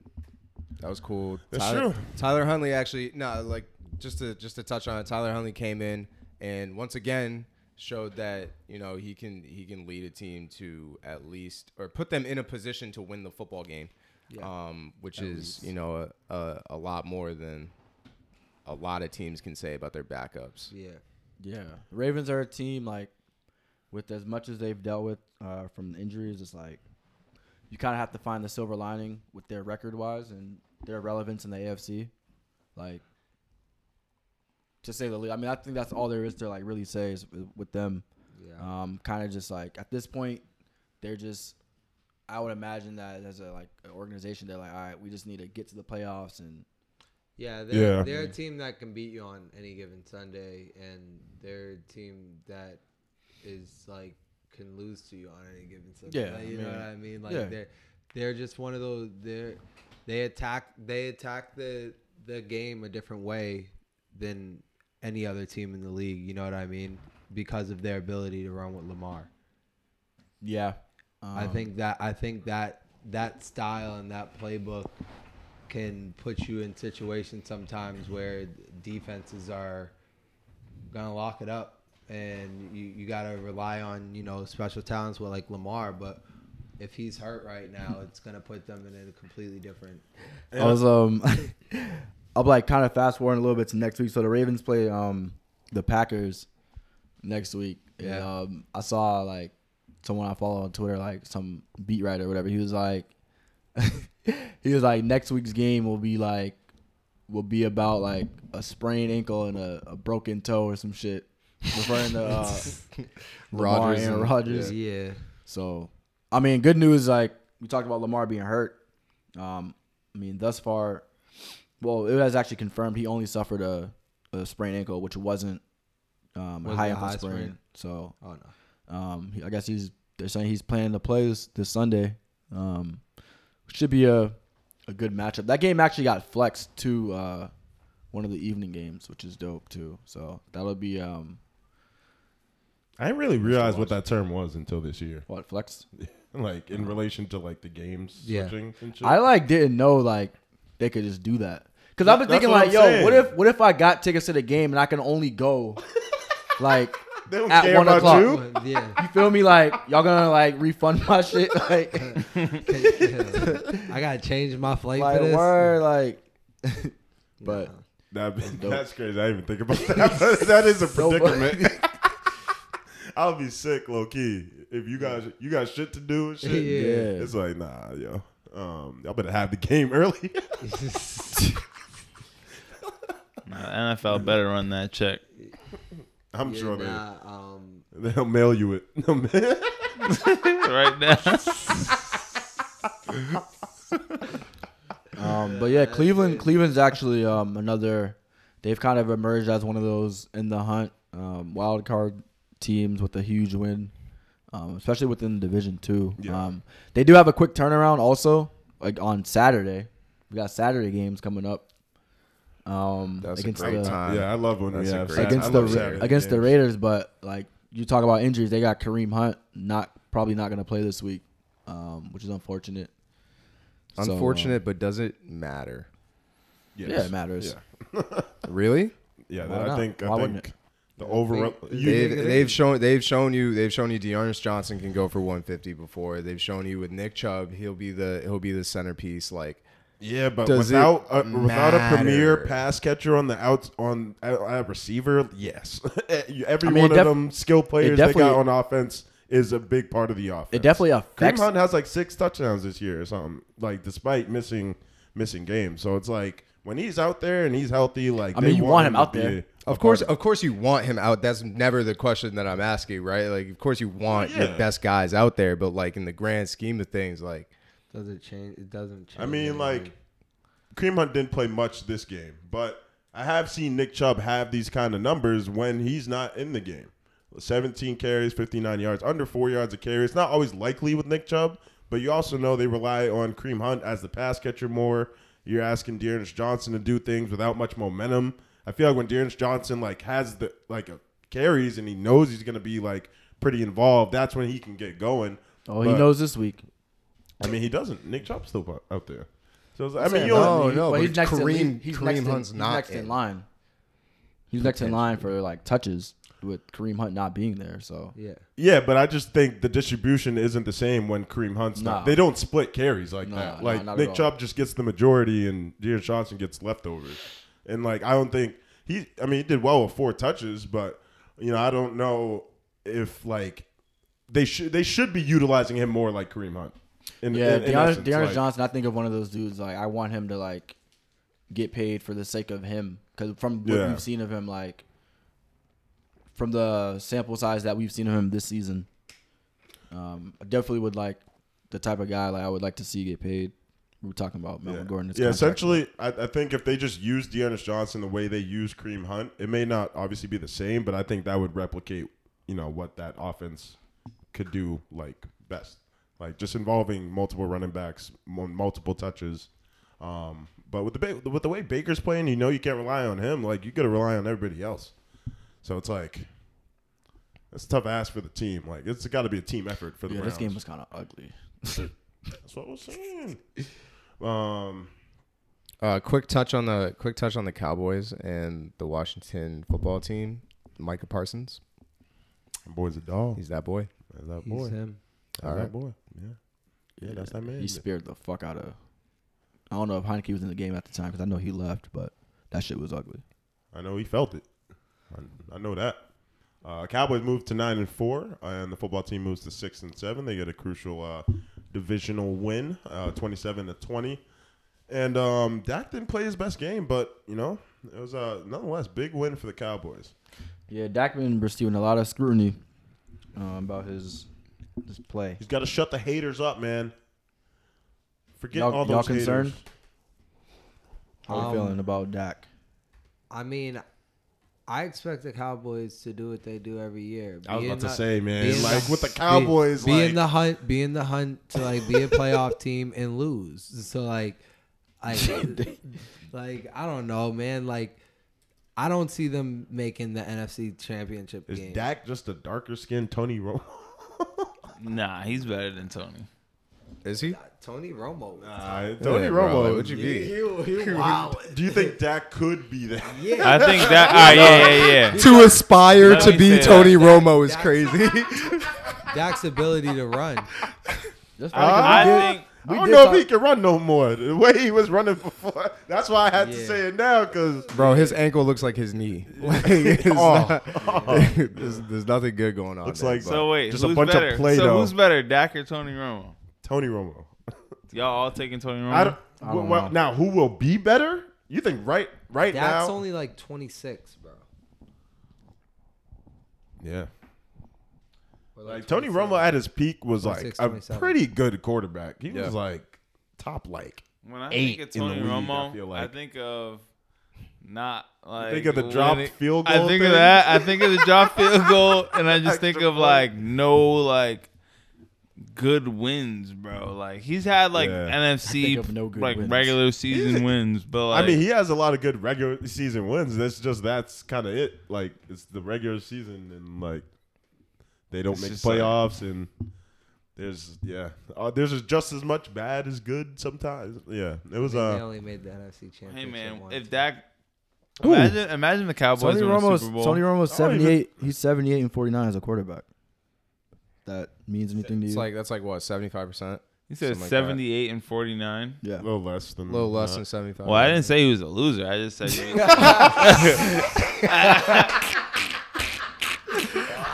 That was cool. That's Tyler, true. Tyler Huntley actually. No, like just to just to touch on it. Tyler Huntley came in and once again showed that you know he can he can lead a team to at least or put them in a position to win the football game. Yeah. Um, which At is, least. you know, a, a, a lot more than a lot of teams can say about their backups. Yeah. Yeah. The Ravens are a team, like, with as much as they've dealt with uh, from the injuries, it's like you kind of have to find the silver lining with their record-wise and their relevance in the A F C. Like, to say the least. I mean, I think that's all there is to, like, really say is with them. Yeah. Um, kind of just, like, at this point, they're just – I would imagine that as a like an organization, they're like, all right, we just need to get to the playoffs and yeah, they're yeah. they're a team that can beat you on any given Sunday, and they're a team that is like can lose to you on any given Sunday. Yeah, like, you I mean, know what I mean. Like yeah. they're they're just one of those. They they attack they attack the the game a different way than any other team in the league. You know what I mean? Because of their ability to run with Lamar. Yeah. Um, I think that I think that that style and that playbook can put you in situations sometimes where defenses are gonna lock it up, and you, you gotta rely on you know special talents with like Lamar. But if he's hurt right now, it's gonna put them in a completely different. I was um, I'll like kind of fast forward a little bit to next week. So the Ravens play um the Packers next week. Yeah, and, um, I saw like. Someone I follow on Twitter, like some beat writer or whatever, he was like, he was like, next week's game will be like, will be about like a sprained ankle and a, a broken toe or some shit, referring to uh, Lamar and Aaron Rodgers. Yeah. yeah. So, I mean, good news, like we talked about Lamar being hurt. Um, I mean, thus far, well, it was actually confirmed he only suffered a, a sprained ankle, which wasn't um, high ankle sprain. sprain. So, oh no. Um, I guess he's. They're saying he's planning to play this, this Sunday. Um, should be a a good matchup. That game actually got flexed to uh, one of the evening games, which is dope too. So that'll be. Um, I didn't really realize what that term was until this year. What, flexed? Like in relation to like the games yeah. switching and shit. I like didn't know like they could just do that. Cause I've been thinking, like, yo, what if what if I got tickets to the game and I can only go like at one o'clock? You? Yeah. You feel me? Like, y'all gonna like refund my shit? Like, I gotta change my flight like, for this. Word, like, but nah. that, that's crazy. I didn't even think about that. But that is a predicament. I'll be sick, low key. If you guys you got shit to do and shit, yeah. It's like, nah, yo, um, y'all better have the game early. Nah, N F L better run that check. I'm yeah, sure they nah, um, they'll mail you it right now. um, but yeah, Cleveland. Cleveland's actually um, another. They've kind of emerged as one of those in the hunt, um, wild card teams with a huge win, um, especially within the division too. Yeah. Um, they do have a quick turnaround also. Like on Saturday, we got Saturday games coming up. Um, That's against a great the, time. Yeah, I love when that's yeah, a great against time. the against games. the Raiders, but like you talk about injuries, they got Kareem Hunt not probably not going to play this week, um, which is unfortunate. Unfortunate, so, uh, but does it matter? Yes. Yeah, it matters. Yeah. Really? Yeah, that, I think. I Why think it? the overall. They've, they've shown they've shown you they've shown you Dearness Johnson can go for one fifty before. They've shown you with Nick Chubb, he'll be the he'll be the centerpiece. Like. Yeah, but Does without a, without a premier pass catcher on the outs on a, a receiver, yes, every I mean, one def- of them skill players they got on offense is a big part of the offense. It definitely affects. Kareem Hunt has like six touchdowns this year or something. Like despite missing missing games, so it's like when he's out there and he's healthy, like I mean, they you want, want him out there. Of course, of course, you want him out. That's never the question that I'm asking, right? Like, of course, you want yeah. your best guys out there, but like in the grand scheme of things, like. Does it change? It doesn't change. I mean, anything. Like, Kareem Hunt didn't play much this game, but I have seen Nick Chubb have these kind of numbers when he's not in the game. seventeen carries, fifty-nine yards, under four yards a carry. It's not always likely with Nick Chubb, but you also know they rely on Kareem Hunt as the pass catcher more. You're asking Dearness Johnson to do things without much momentum. I feel like when Dearness Johnson, like, has the, like, a carries and he knows he's going to be, like, pretty involved, that's when he can get going. Oh, but he knows this week. I mean, he doesn't. Nick Chubb's still out there. So I mean, you no, no. But he's next Kareem, he's Kareem next Hunt's in, not he's next in, in line. He's next in line for like touches with Kareem Hunt not being there. So yeah, yeah. But I just think the distribution isn't the same when Kareem Hunt's no. not. They don't split carries like no, that. Like no, Nick Chubb just gets the majority, and Dearness Johnson gets leftovers. And like, I don't think he. I mean, he did well with four touches, but you know, I don't know if like they should. They should be utilizing him more like Kareem Hunt. In, yeah, in, in Dearness, essence, Dearness like, Johnson, I think of one of those dudes, like, I want him to, like, get paid for the sake of him. Because from what yeah. we've seen of him, like, from the sample size that we've seen of him this season, um, I definitely would like the type of guy like I would like to see get paid. We were talking about Melvin yeah. Gordon. Yeah, essentially, I, I think if they just use Dearness Johnson the way they use Kareem Hunt, it may not obviously be the same, but I think that would replicate, you know, what that offense could do, like, best. Like, just involving multiple running backs, multiple touches. Um, but with the with the way Baker's playing, you know you can't rely on him. Like, you got to rely on everybody else. So it's like, that's a tough ask for the team. Like, it's got to be a team effort for the yeah, Browns. This game was kind of ugly. That's what I was saying. Um, uh, quick touch on the quick touch on the Cowboys and the Washington football team. Micah Parsons. That boy's a dog. He's that boy. That's that He's boy. He's him. All right, boy. Yeah, yeah, that's that man. He speared the fuck out of. I don't know if Heineke was in the game at the time because I know he left, but that shit was ugly. I know he felt it. I, I know that. Uh, Cowboys moved to nine and four, and the football team moves to six and seven. They get a crucial uh, divisional win, uh, twenty-seven to twenty. And um, Dak didn't play his best game, but you know it was a uh, nonetheless big win for the Cowboys. Yeah, Dak been receiving a lot of scrutiny uh, about his. Just play. He's got to shut the haters up, man. Forget y'all, all those y'all concerned? Haters. How are um, you feeling about Dak? I mean, I expect the Cowboys to do what they do every year. I was about to say, man, like with the Cowboys, be in the hunt, be in the hunt to like be a playoff team and lose. So like, I, like I don't know, man. Like I don't see them making the N F C Championship game. Is Dak just a darker skinned Tony Romo? Nah, he's better than Tony. Is he? Tony Romo. Nah, Tony yeah, Romo. Like, would you be? He, he, he, wow. Do you think Dak could be that? Yeah. I think that. Uh, yeah, yeah, yeah. To aspire to be Tony that. Romo is Dak's, crazy. Dak's ability to run. That's I, I think. We I don't know talk. if he can run no more. The way he was running before, that's why I had yeah. to say it now. Cause bro, his ankle looks like his knee. Like, it's oh, not, oh. There's, there's nothing good going on. Looks there, like so. Wait, just who's a bunch better? of Play-Doh. So who's better, Dak or Tony Romo? Tony Romo. Y'all all taking Tony Romo. I don't, I don't well, know. Now, who will be better? You think right, right Dak's now? Dak's only like twenty-six, bro. Yeah. Like Tony Romo at his peak was like a pretty good quarterback. He yeah. was like top like when I eight think of Tony in the league, Romo, I, feel like. I think of not like you think of the dropped it, field goal. I think thing. of that. I think of the dropped field goal, and I just think of like no like good wins, bro. Like he's had like yeah. N F C no like wins. regular season wins, but like, I mean he has a lot of good regular season wins. That's just that's kind of it. Like it's the regular season and like. They don't it's make playoffs, like, and there's yeah, uh, there's just as much bad as good sometimes. Yeah, it was. Uh, they only made the N F C championship. Hey man, once. if Dak, imagine, imagine the Cowboys Tony win the Super Bowl. Tony Romo's seventy-eight. Even, he's seventy-eight and forty-nine as a quarterback. That means anything to you? It's like that's like what seventy-five percent. He said seventy-eight like and forty-nine. Yeah, a little less than a little less than seventy-five. Well, I didn't say he was a loser. I just said. He was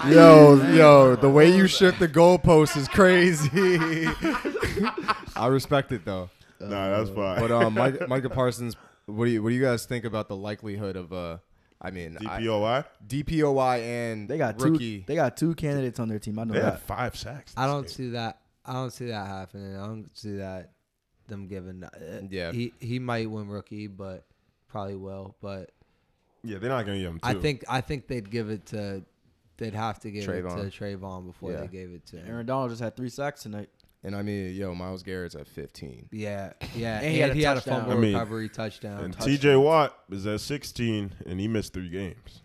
Yo, yo, the way you shook the goalpost is crazy. I respect it though. Uh, nah, that's fine. But um, Mike, Micah Parsons, what do you what do you guys think about the likelihood of uh, I mean, D P O Y, I, D P O Y, and they got rookie. two, they got two candidates on their team. I know they that. Had five sacks. I don't game. see that. I don't see that happening. I don't see that them giving. Uh, yeah, he he might win rookie, but probably will. But yeah, they're not gonna give him two. I think I think they'd give it to. They'd have to give Trayvon. it to Trayvon before yeah. they gave it to him. Aaron Donald just had three sacks tonight. And, I mean, yo, Miles Garrett's at fifteen. Yeah, yeah. and, and he had a, he had a fumble I mean, recovery touchdown. And T J. Watt is at sixteen, and he missed three games.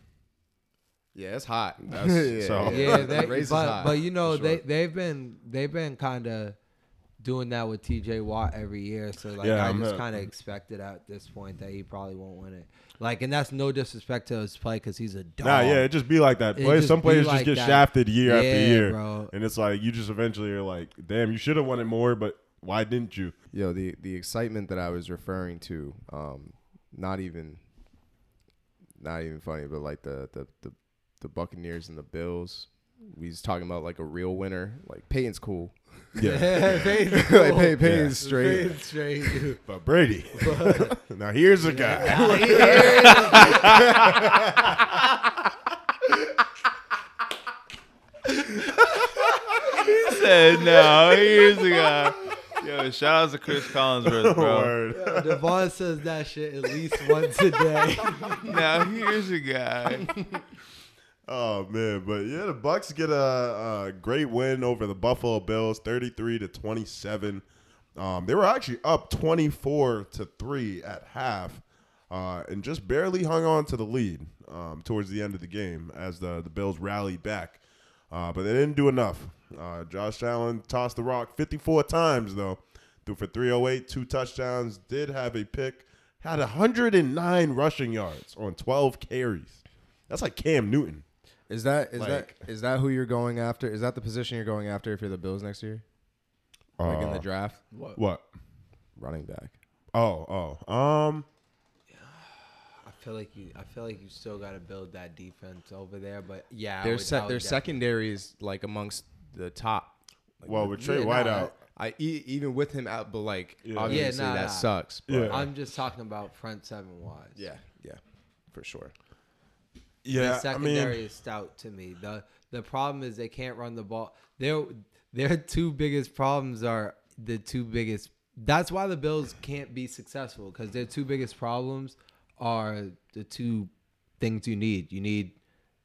Yeah, it's hot. That's, yeah, so. yeah that, but, is hot, but, you know, sure. they, they've been they've been kind of doing that with T J. Watt every year. So, like, yeah, I I'm just kind of expected at this point that he probably won't win it. Like, and that's no disrespect to his play because he's a dog. Nah, yeah, it just be like that. Play, some players like just get that. shafted year yeah, after year. Bro. And it's like, you just eventually are like, damn, you should have won it more, but why didn't you? Yo, the, the excitement that I was referring to, um, not even not even funny, but like the, the, the, the Buccaneers and the Bills, we was talking about like a real winner. Like, Peyton's cool. Yeah, yeah. Peyton's cool. like, Pey- Peyton's yeah. straight. Peyton's straight. But Brady. But, now here's a guy. Now here's a guy. He said, "No, here's a guy." Yo, shout out to Chris Collinsworth, bro. Yo, Devon says that shit at least once a day. Now here's a guy. Oh man, but yeah, the Bucs get a, a great win over the Buffalo Bills, thirty-three to twenty-seven. Um, they were actually up twenty-four to three at half, uh, and just barely hung on to the lead um, towards the end of the game as the the Bills rallied back, uh, but they didn't do enough. Uh, Josh Allen tossed the rock fifty-four times though, threw for three oh eight, two touchdowns, did have a pick, had one hundred nine rushing yards on twelve carries. That's like Cam Newton. Is that is like, that is that who you're going after? Is that the position you're going after if you're the Bills next year? Like uh, in the draft? What? What? Running back. Oh, oh. Um I feel like you I feel like you still gotta build that defense over there, but yeah. Their se- their secondary is like amongst the top. Like, well, with Trey yeah, White nah, out. I even with him out, but like yeah. obviously yeah, nah, that nah. sucks. But yeah. I'm just talking about front seven wise. Yeah, yeah. For sure. Yeah, the secondary I mean, is stout to me. The the problem is they can't run the ball. Their their two biggest problems are the two biggest. That's why the Bills can't be successful because their two biggest problems are the two things you need. You need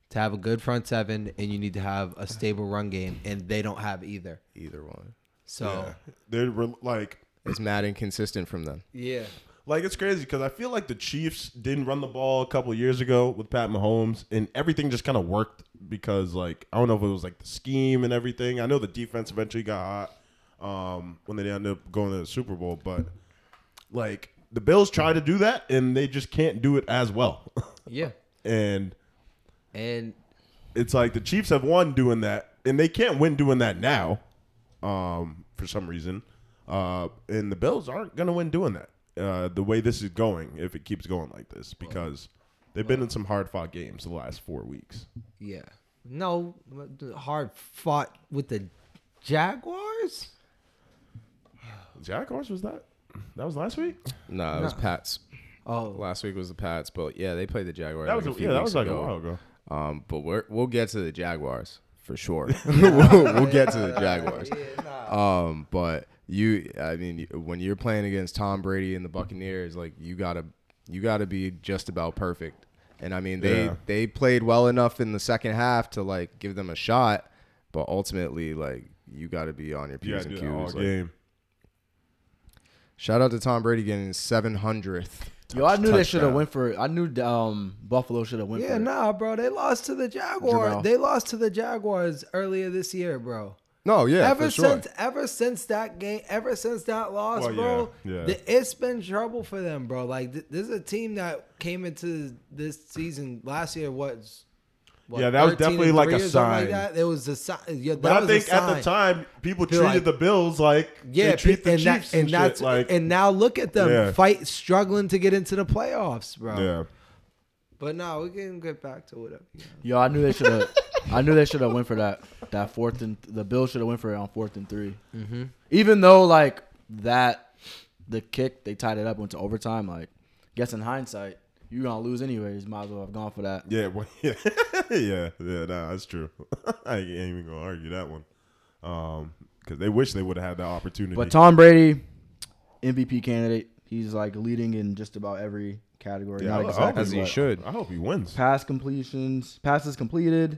to have a good front seven, and you need to have a stable run game, and they don't have either. Either one. So yeah. They're like it's mad inconsistent from them. Yeah. Like, it's crazy because I feel like the Chiefs didn't run the ball a couple of years ago with Pat Mahomes, and everything just kind of worked because, like, I don't know if it was, like, the scheme and everything. I know the defense eventually got hot um, when they ended up going to the Super Bowl, but, like, the Bills try to do that, and they just can't do it as well. Yeah. and and it's like the Chiefs have won doing that, and they can't win doing that now um, for some reason, uh, and the Bills aren't going to win doing that. Uh, the way this is going, if it keeps going like this, because they've been in some hard-fought games the last four weeks. Yeah. No, hard-fought with the Jaguars? Jaguars was that? That was last week? No, it no. was Pats. Oh. Last week was the Pats, but, yeah, they played the Jaguars. That was like a, a few yeah, that was like ago. a while ago. Um, but we're, we'll get to the Jaguars for sure. we'll, we'll get to the Jaguars. Yeah, nah. Um, but... You, I mean, when you're playing against Tom Brady and the Buccaneers, like you gotta, you gotta be just about perfect. And I mean, they yeah. they played well enough in the second half to like give them a shot, but ultimately, like you gotta be on your p's and q's. Like, game. Shout out to Tom Brady getting his seven hundredth. Touch, Yo, I knew they should have went for it. I knew um, Buffalo should have went yeah, for it. Yeah, nah, bro, they lost to the Jaguars. Jamal. They lost to the Jaguars earlier this year, bro. No, yeah, ever for sure. since ever since that game, ever since that loss, well, bro, yeah, yeah. The, it's been trouble for them, bro. Like th- this is a team that came into this season last year. Was what, yeah, that was definitely like a sign. Like it was a sign. Yeah, that but I was think a sign. At the time, people treated like, the Bills like yeah, they treat the and Chiefs that, and, and shit. Like, and now look at them yeah. fight, struggling to get into the playoffs, bro. Yeah. But no, we can get back to whatever. You know. Yo, I knew they should have. I knew they should have went for that. That fourth and the Bills should have went for it on fourth and three. Mm-hmm. Even though like that, the kick they tied it up went to overtime. Like, guess in hindsight, you're gonna lose anyways. Might as well have gone for that. Yeah, well, yeah, yeah, yeah. Nah, that's true. I ain't even gonna argue that one. Um, because they wish they would have had that opportunity. But Tom Brady, M V P candidate. He's like leading in just about every category. Yeah, not exactly, as he should. I hope he wins. Pass completions, passes completed.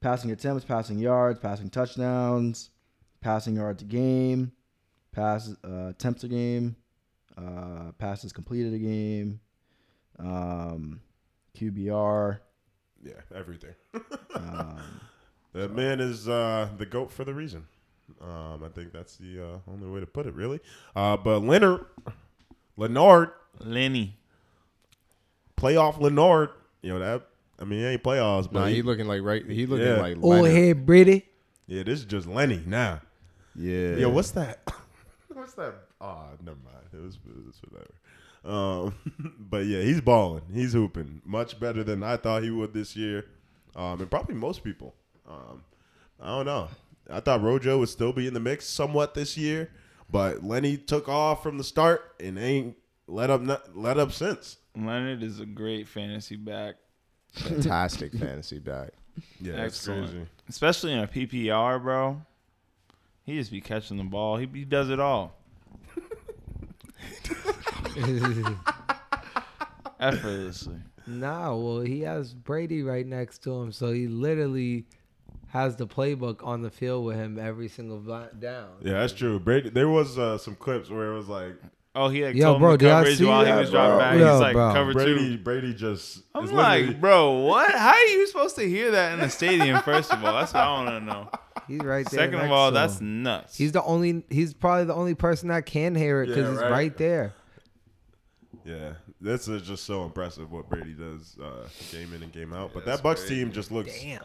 Passing attempts, passing yards, passing touchdowns, passing yards a game, pass uh, attempts a game, uh, passes completed a game, um, Q B R. Yeah, everything. um, that so. man is uh, the GOAT for the reason. Um, I think that's the uh, only way to put it, really. Uh, but Leonard, Leonard, Lenny, playoff Leonard, you know that. I mean, he ain't playoffs, but nah, he, he looking like right. He looking yeah. like old head Brady. Yeah, this is just Lenny now. Yeah. Yo, what's that? what's that? Oh, never mind. It was, it was whatever. Um, but yeah, he's balling. He's hooping much better than I thought he would this year, um, and probably most people. Um, I don't know. I thought Rojo would still be in the mix somewhat this year, but Lenny took off from the start and ain't let up. Not, let up since. Leonard is a great fantasy back. Fantastic fantasy back. Yeah, that's crazy. Especially in a P P R, bro. He just be catching the ball. He, he does it all. Effortlessly. Nah, well, he has Brady right next to him, so he literally has the playbook on the field with him every single down. Yeah, that's true. Brady. There was uh, some clips where it was like, oh, he had Yo, bro, coverage while that, he was bro? driving back. Yo, He's like, bro. cover Brady, two. Brady just... I'm like, bro, what? How are you supposed to hear that in the stadium, first of all? That's what I want to know. He's right there. Second of all, to. that's nuts. He's the only... He's probably the only person that can hear it because yeah, it's right. right there. Yeah. This is just so impressive what Brady does uh, game in and game out. Yeah, but that Bucks crazy. team just looks... Damn.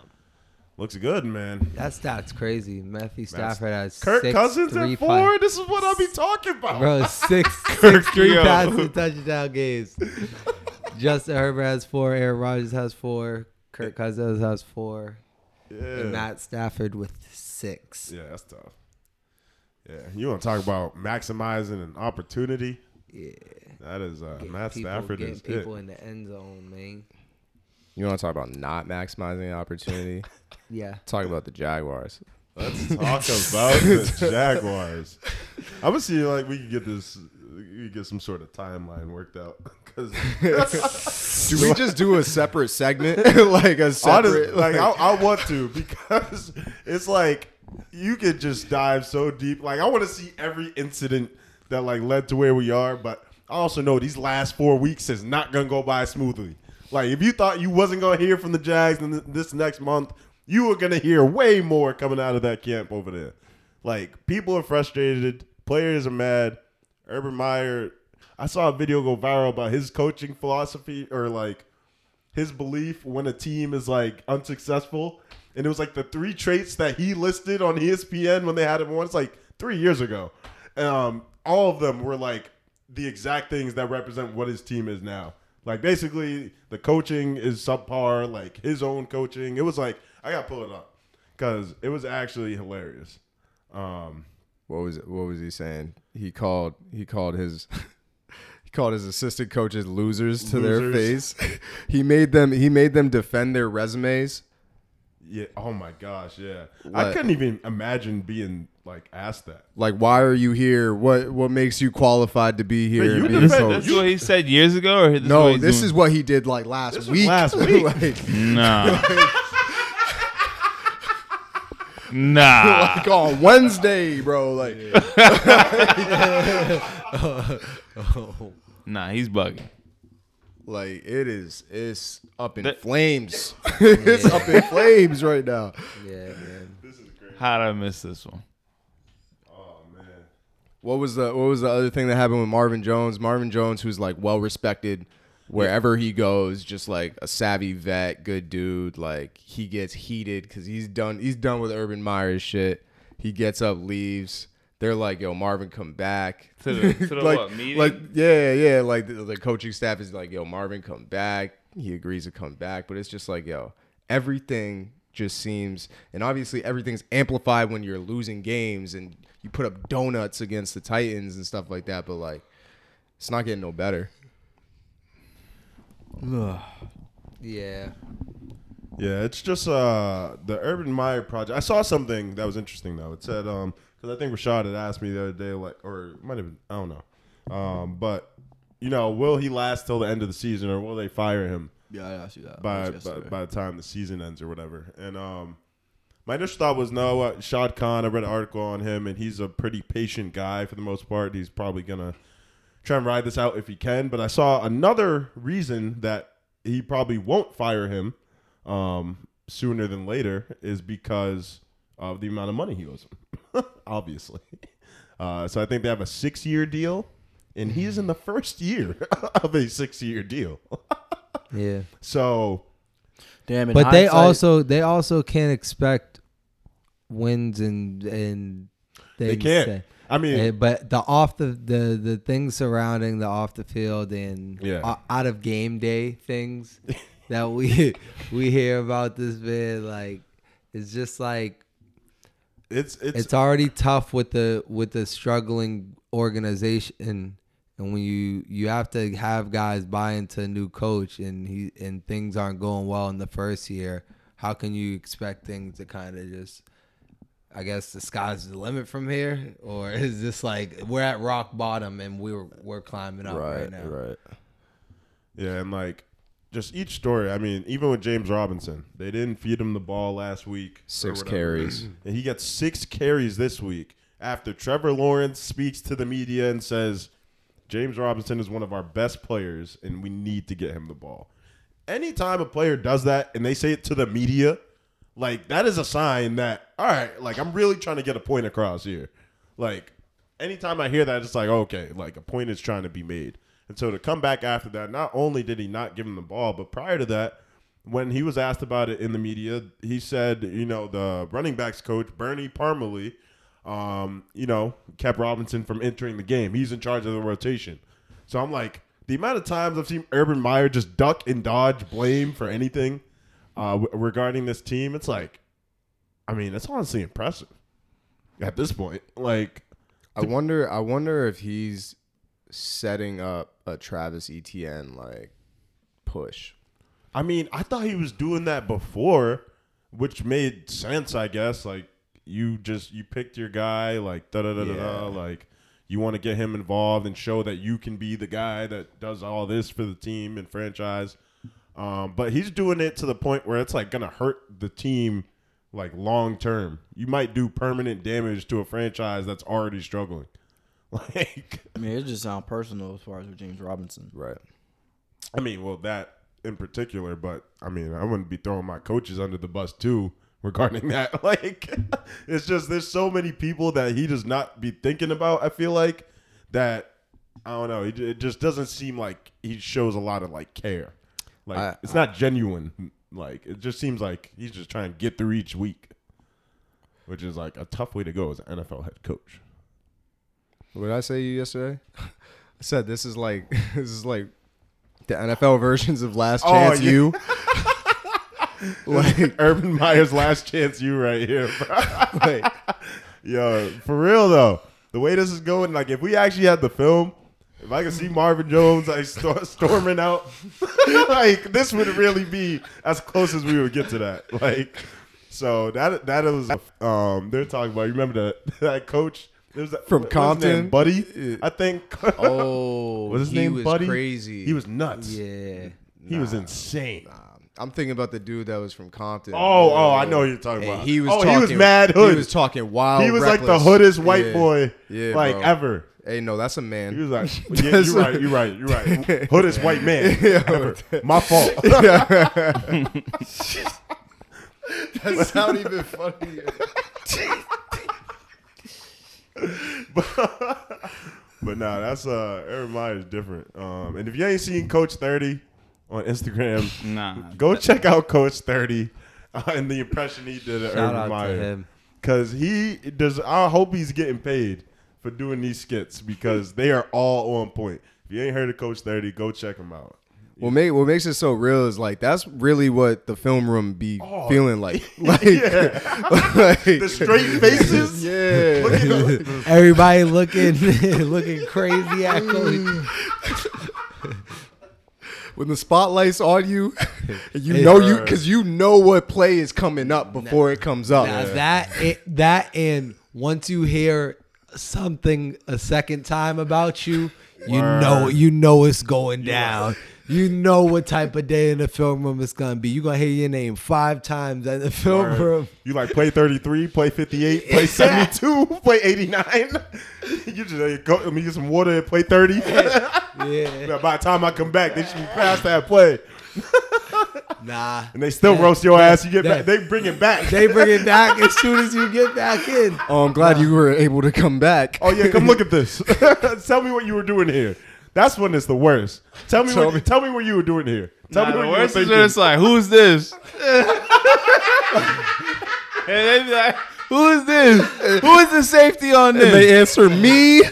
Looks good, man. That stat's crazy. Matthew Stafford has Kirk six, Cousins three, at four. Five. This is what I'll be talking about. Bro, six, Kirk, six three yo. passes, touchdown games. Justin Herbert has four. Aaron Rodgers has four. Kirk Cousins has four. Yeah. And Matt Stafford with six. Yeah, that's tough. Yeah, you want to talk about maximizing an opportunity? Yeah. That is uh, Matt people, Stafford is getting people it. in the end zone, man. You want to talk about not maximizing the opportunity? Yeah. Talk about the Jaguars. Let's talk about the Jaguars. I'm going to see like we can get this we get some sort of timeline worked out. Do we just do a separate segment? Like a separate, Honestly, like I, I want to, because it's like you could just dive so deep. Like I want to see every incident that like led to where we are, but I also know these last four weeks is not gonna go by smoothly. Like if you thought you wasn't gonna hear from the Jags in this next month, you are gonna hear way more coming out of that camp over there. Like people are frustrated, players are mad. Urban Meyer, I saw a video go viral about his coaching philosophy, or like his belief when a team is like unsuccessful. And it was like the three traits that he listed on E S P N when they had him on. It's like three years ago. Um, all of them were like the exact things that represent what his team is now. Like basically the coaching is subpar, like his own coaching. It was like, I got to pull it up because it was actually hilarious. Um, what was it? What was he saying? He called, he called his... He called his assistant coaches losers to losers. Their face. he made them he made them defend their resumes. Yeah. Oh my gosh, yeah. Like, I couldn't even imagine being like asked that. Like, why are you here? What what makes you qualified to be here? You defend, that's you, what he said years ago, or this no, is what this doing? Is what he did like last this week. Last week. like, nah. Like, nah. Like on Wednesday, bro. Like yeah. yeah. Uh, oh. Nah, he's bugging. Like it is, it's up in that, flames. Yeah. It's up in flames right now. Yeah, man. This is crazy. How'd I miss this one? Oh man. What was the What was the other thing that happened with Marvin Jones? Marvin Jones, who's like well respected wherever he goes, just like a savvy vet, good dude. Like he gets heated because he's done. He's done with Urban Meyer's shit. He gets up, leaves. They're like, yo, Marvin, come back. To the, to the like, what, meeting? Like, yeah, yeah. Like, the, the coaching staff is like, yo, Marvin, come back. He agrees to come back. But it's just like, yo, everything just seems, and obviously everything's amplified when you're losing games and you put up donuts against the Titans and stuff like that. But, like, it's not getting no better. Ugh. Yeah. Yeah, it's just uh, the Urban Meyer project. I saw something that was interesting, though. It said, um, because I think Rashad had asked me the other day, like, or it might have been, I don't know. Um, but, you know, will he last till the end of the season, or will they fire him? Yeah, I asked you that. By, by, by the time the season ends or whatever. And um, my initial thought was no. Uh, Shad Khan, I read an article on him, and he's a pretty patient guy for the most part. He's probably going to try and ride this out if he can. But I saw another reason that he probably won't fire him um, sooner than later is because of the amount of money he owes him. Obviously. Uh, so I think they have a six-year deal, and he's in the first year of a six-year deal. Yeah. So, damn it. But they also they also can't expect wins and and they can't. Say, I mean, uh, but the off the, the the things surrounding the off the field and yeah. out of game day things that we we hear about this man, like it's just like. It's, it's it's already tough with the with the struggling organization, and, and when you, you have to have guys buy into a new coach, and he and things aren't going well in the first year. How can you expect things to kind of just, I guess the sky's the limit from here, or is this like we're at rock bottom and we're we're climbing up right, right now? Right. Yeah, and like. Just each story. I mean, even with James Robinson, they didn't feed him the ball last week. Six carries. And he got six carries this week after Trevor Lawrence speaks to the media and says, James Robinson is one of our best players, and we need to get him the ball. Anytime a player does that and they say it to the media, like, that is a sign that, all right, like, I'm really trying to get a point across here. Like, anytime I hear that, it's like, okay, like, a point is trying to be made. And so to come back after that, not only did he not give him the ball, but prior to that, when he was asked about it in the media, he said, you know, the running backs coach, Bernie Parmalee, um, you know, kept Robinson from entering the game. He's in charge of the rotation. So I'm like, the amount of times I've seen Urban Meyer just duck and dodge blame for anything uh, w- regarding this team, it's like, I mean, it's honestly impressive at this point. Like, I wonder, I wonder if he's setting up a Travis Etienne like push. I mean, I thought he was doing that before, which made sense, I guess. Like you just you picked your guy, like da da da da, like You want to get him involved and show that you can be the guy that does all this for the team and franchise. Um, but he's doing it to the point where it's like going to hurt the team like long term. You might do permanent damage to a franchise that's already struggling. Like, I mean, it just sounds personal as far as with James Robinson. Right. I mean, well, that in particular, but I mean, I wouldn't be throwing my coaches under the bus too regarding that. Like, it's just there's so many people that he does not be thinking about, I feel like, that, I don't know, it just doesn't seem like he shows a lot of, like, care. Like, I, it's not I, genuine. Like, it just seems like he's just trying to get through each week, which is, like, a tough way to go as an N F L head coach. What did I say to you yesterday? I said this is like this is like the N F L versions of Last Chance oh, yeah. U. Like Urban Meyer's Last Chance U right here, bro. Like, yo, for real though, the way this is going, like if we actually had the film, if I could see Marvin Jones like st- storming out, like this would really be as close as we would get to that. Like, so that that was um they're talking about. You remember that that coach. There's a, from Compton, name, Buddy. I think. Oh, was his he name was Buddy? Crazy. He was nuts. Yeah, he nah, was insane. Nah. I'm thinking about the dude that was from Compton. Oh, oh, I know who you're talking hey, about. He was. Oh, talking, he was mad hood. He was talking wild. He was reckless. Like the hoodest white yeah. boy, yeah, like bro. Ever. Hey, no, that's a man. He was like, yeah, you're right, you're right, you're right. Hoodest white man ever. My fault. That's not even funny. but, but nah, that's uh, everybody's different. Um, and if you ain't seen Coach thirty on Instagram, nah, go check out Coach thirty uh, and the impression he did of Urban Meyer. Because he does, I hope he's getting paid for doing these skits because they are all on point. If you ain't heard of Coach thirty, go check him out. What, make, what makes it so real is like that's really what the film room be oh, feeling like. Like, yeah. Like the straight faces. Yeah. Looking everybody looking looking crazy at Coach. When the spotlight's on you, you it know hurt. you because you know what play is coming up before now, it comes up. Now yeah. That it, that and once you hear something a second time about you, you Word. know you know it's going down. Yeah. You know what type of day in the film room it's going to be. You're going to hear your name five times in the film right. room. You like play thirty-three, play fifty-eight, play seventy-two, play eighty-nine. You just like, go, let me get some water and play thirty. Yeah. By the time I come back, they should be past that play. Nah. And they still that, roast your that, ass. You get that, back. They bring it back. They bring it back as soon as you get back in. Oh, I'm glad nah. you were able to come back. Oh, yeah. Come look at this. Tell me what you were doing here. That's when it's the worst. Tell me, tell what, me. Tell me what you were doing here. Tell nah, me what the worst you were thinking. It's like, who's this? And they be like, who is this? Who is the safety on this? And they answer me. You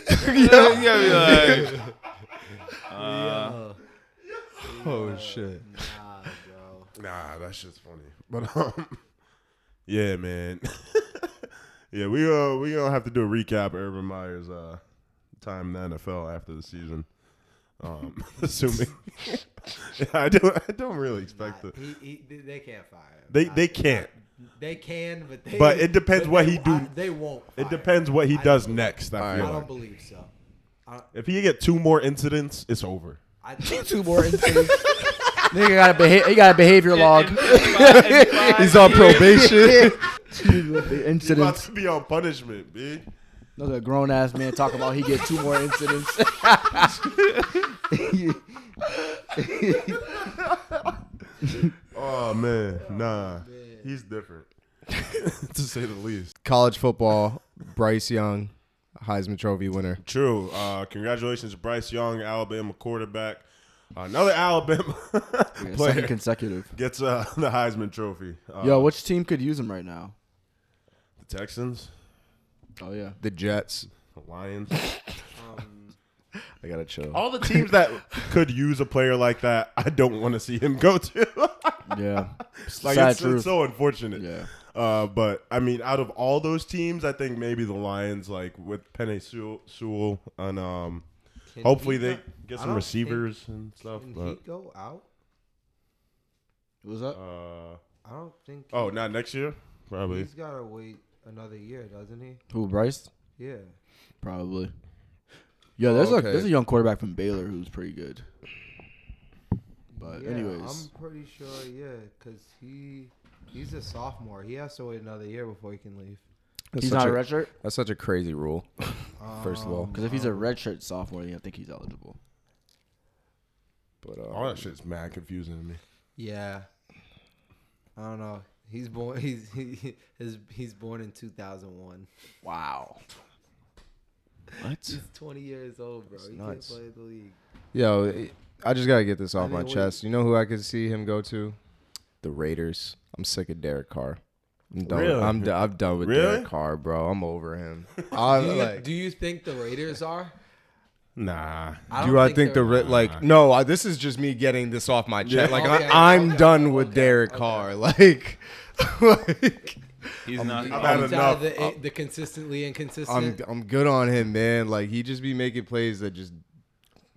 gotta be like, uh, oh shit. Nah, bro. Nah, that shit's funny. But um, yeah, man. Yeah, we uh, we gonna have to do a recap of Urban Meyer's uh time in the N F L after the season. Um, assuming, yeah, I don't, I don't really expect that. They can't fire him. They, they can't. They can, but they. But it depends but what they, he do. I, they won't. Fire it depends what he does next. I, I don't like. believe so. I, if he get two more incidents, it's over. I two more incidents. Nigga got a beha- he got a behavior log. He's on probation. The incidents. He's about to be on punishment, bitch. Another grown ass man talk about he get two more incidents. Oh man, nah, man. He's different to say the least. College football, Bryce Young, Heisman Trophy winner. True. Uh, congratulations, Bryce Young, Alabama quarterback. Another Alabama yeah, player second consecutive gets uh, the Heisman Trophy. Uh, Yo, which team could use him right now? The Texans. Oh, yeah. The Jets. The Lions. um, I got to chill. All the teams that could use a player like that, I don't want to see him go to. Yeah. Like, sad it's, truth. It's so unfortunate. Yeah. Uh, but, I mean, out of all those teams, I think maybe the Lions, like, with Penei Sewell, Sewell and um, hopefully they not, get some receivers think, and stuff. Can but, he go out? What was that? Uh, I don't think. Oh, not next year? Probably. He's got to wait. Another year, doesn't he? Who, Bryce? Yeah. Probably. Yeah, there's okay. a there's a young quarterback from Baylor who's pretty good. But yeah, anyways, I'm pretty sure, yeah, because he he's a sophomore. He has to wait another year before he can leave. That's he's not a redshirt? That's such a crazy rule, first um, of all. Because if he's a redshirt sophomore, then I think he's eligible. But um, all that shit's mad confusing to me. Yeah. I don't know. He's born he's he, his, he's born in two thousand one. Wow. What? He's twenty years old, bro. That's he nuts. Can't play the league. Yo, it, I just got to get this off I my chest. You know who I could see him go to? The Raiders. I'm sick of Derek Carr. I'm done. Really? I'm, d- I'm done with really? Derek Carr, bro. I'm over him. I, do, you, like, do you think the Raiders are? Nah. I do I think, think the Ra- like? No. I, this is just me getting this off my chest. Yeah. Like okay, I, I'm okay, done okay, with okay, Derek okay. Carr. Like, like he's I'm, not. I've had enough. The, the consistently inconsistent. I'm I'm good on him, man. Like he just be making plays that just.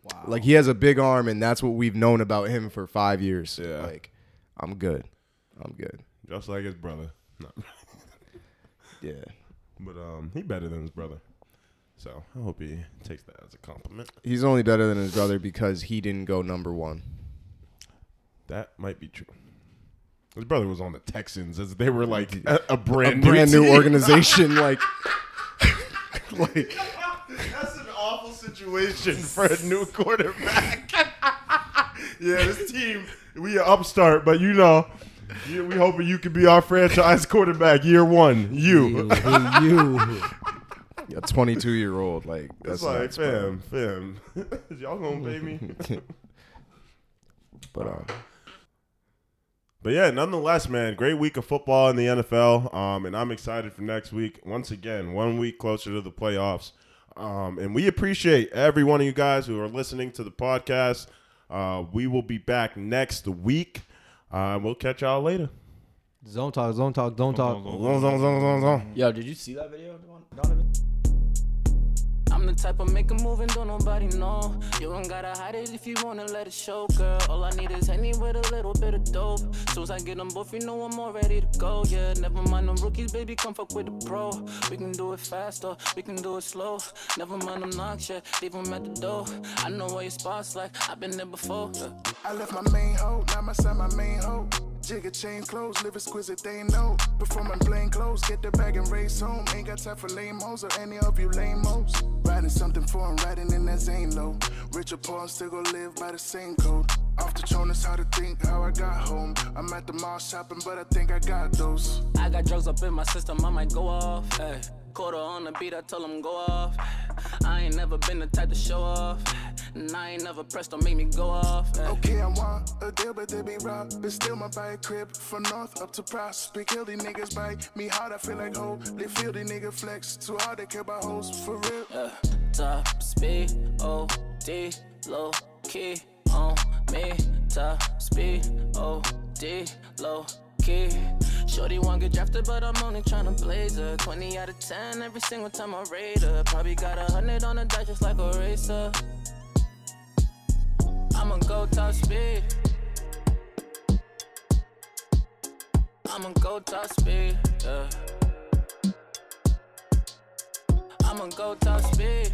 Wow. Like he has a big arm, and that's what we've known about him for five years. Yeah. Like, I'm good. I'm good. Just like his brother. No. Yeah. But um, he better than his brother. So I hope he takes that as a compliment. He's only better than his brother because he didn't go number one. That might be true. His brother was on the Texans as they were like a, a brand a new brand new team. organization. like, like that's an awful situation for a new quarterback. Yeah, this team, we an upstart, but you know. Yeah, we hoping you could be our franchise quarterback year one. You, you, you. A twenty-two-year-old like that's it's like fam, fam. Y'all gonna pay me? but um, but yeah, nonetheless, man, great week of football in the N F L. Um, and I'm excited for next week. Once again, one week closer to the playoffs. Um, and we appreciate every one of you guys who are listening to the podcast. Uh, we will be back next week. Uh, we'll catch y'all later. Zone talk, zone talk, don't talk. Zone, zone, zone, zone, zone. Yo, did you see that video, Donovan? I'm the type of make a move and don't nobody know. You don't gotta hide it if you wanna let it show, girl. All I need is any with a little bit of dope. Soon as I get them both, you know I'm all ready to go. Yeah, never mind them rookies, baby, come fuck with the pro. We can do it faster, we can do it slow. Never mind them knocks, yeah, leave them at the door. I know where your spot's like, I've been there before. Yeah. I left my main hoe, now my son, my main hoe. Jigga chain clothes, live exquisite, they know. Performing plain clothes, get the bag and race home. Ain't got time for lame hoes or any of you lame hoes. Riding something foreign, riding in that Zane low. Rich or poor, still gon' live by the same code. Off the throne is how to think, how I got home. I'm at the mall shopping, but I think I got those. I got drugs up in my system, I might go off. Hey. Quarter on the beat, I tell them go off. I ain't never been the type to show off. And I ain't never pressed, don't make me go off. Ay. Okay, I want a deal, but they be robbed. But still my bike crib, from north up to prospect. Kill these niggas bite me hard, I feel like ho. They feel the nigga flex, too hard they care about hoes, for real. Uh, top speed, O D, low key on me. Top speed, O D, low key. Shorty won't get drafted, but I'm only tryna blaze her. twenty out of ten every single time I raid her. Probably got a hundred on the dot just like a racer. I'ma go top speed. I'ma go top speed, yeah. I'ma go top speed.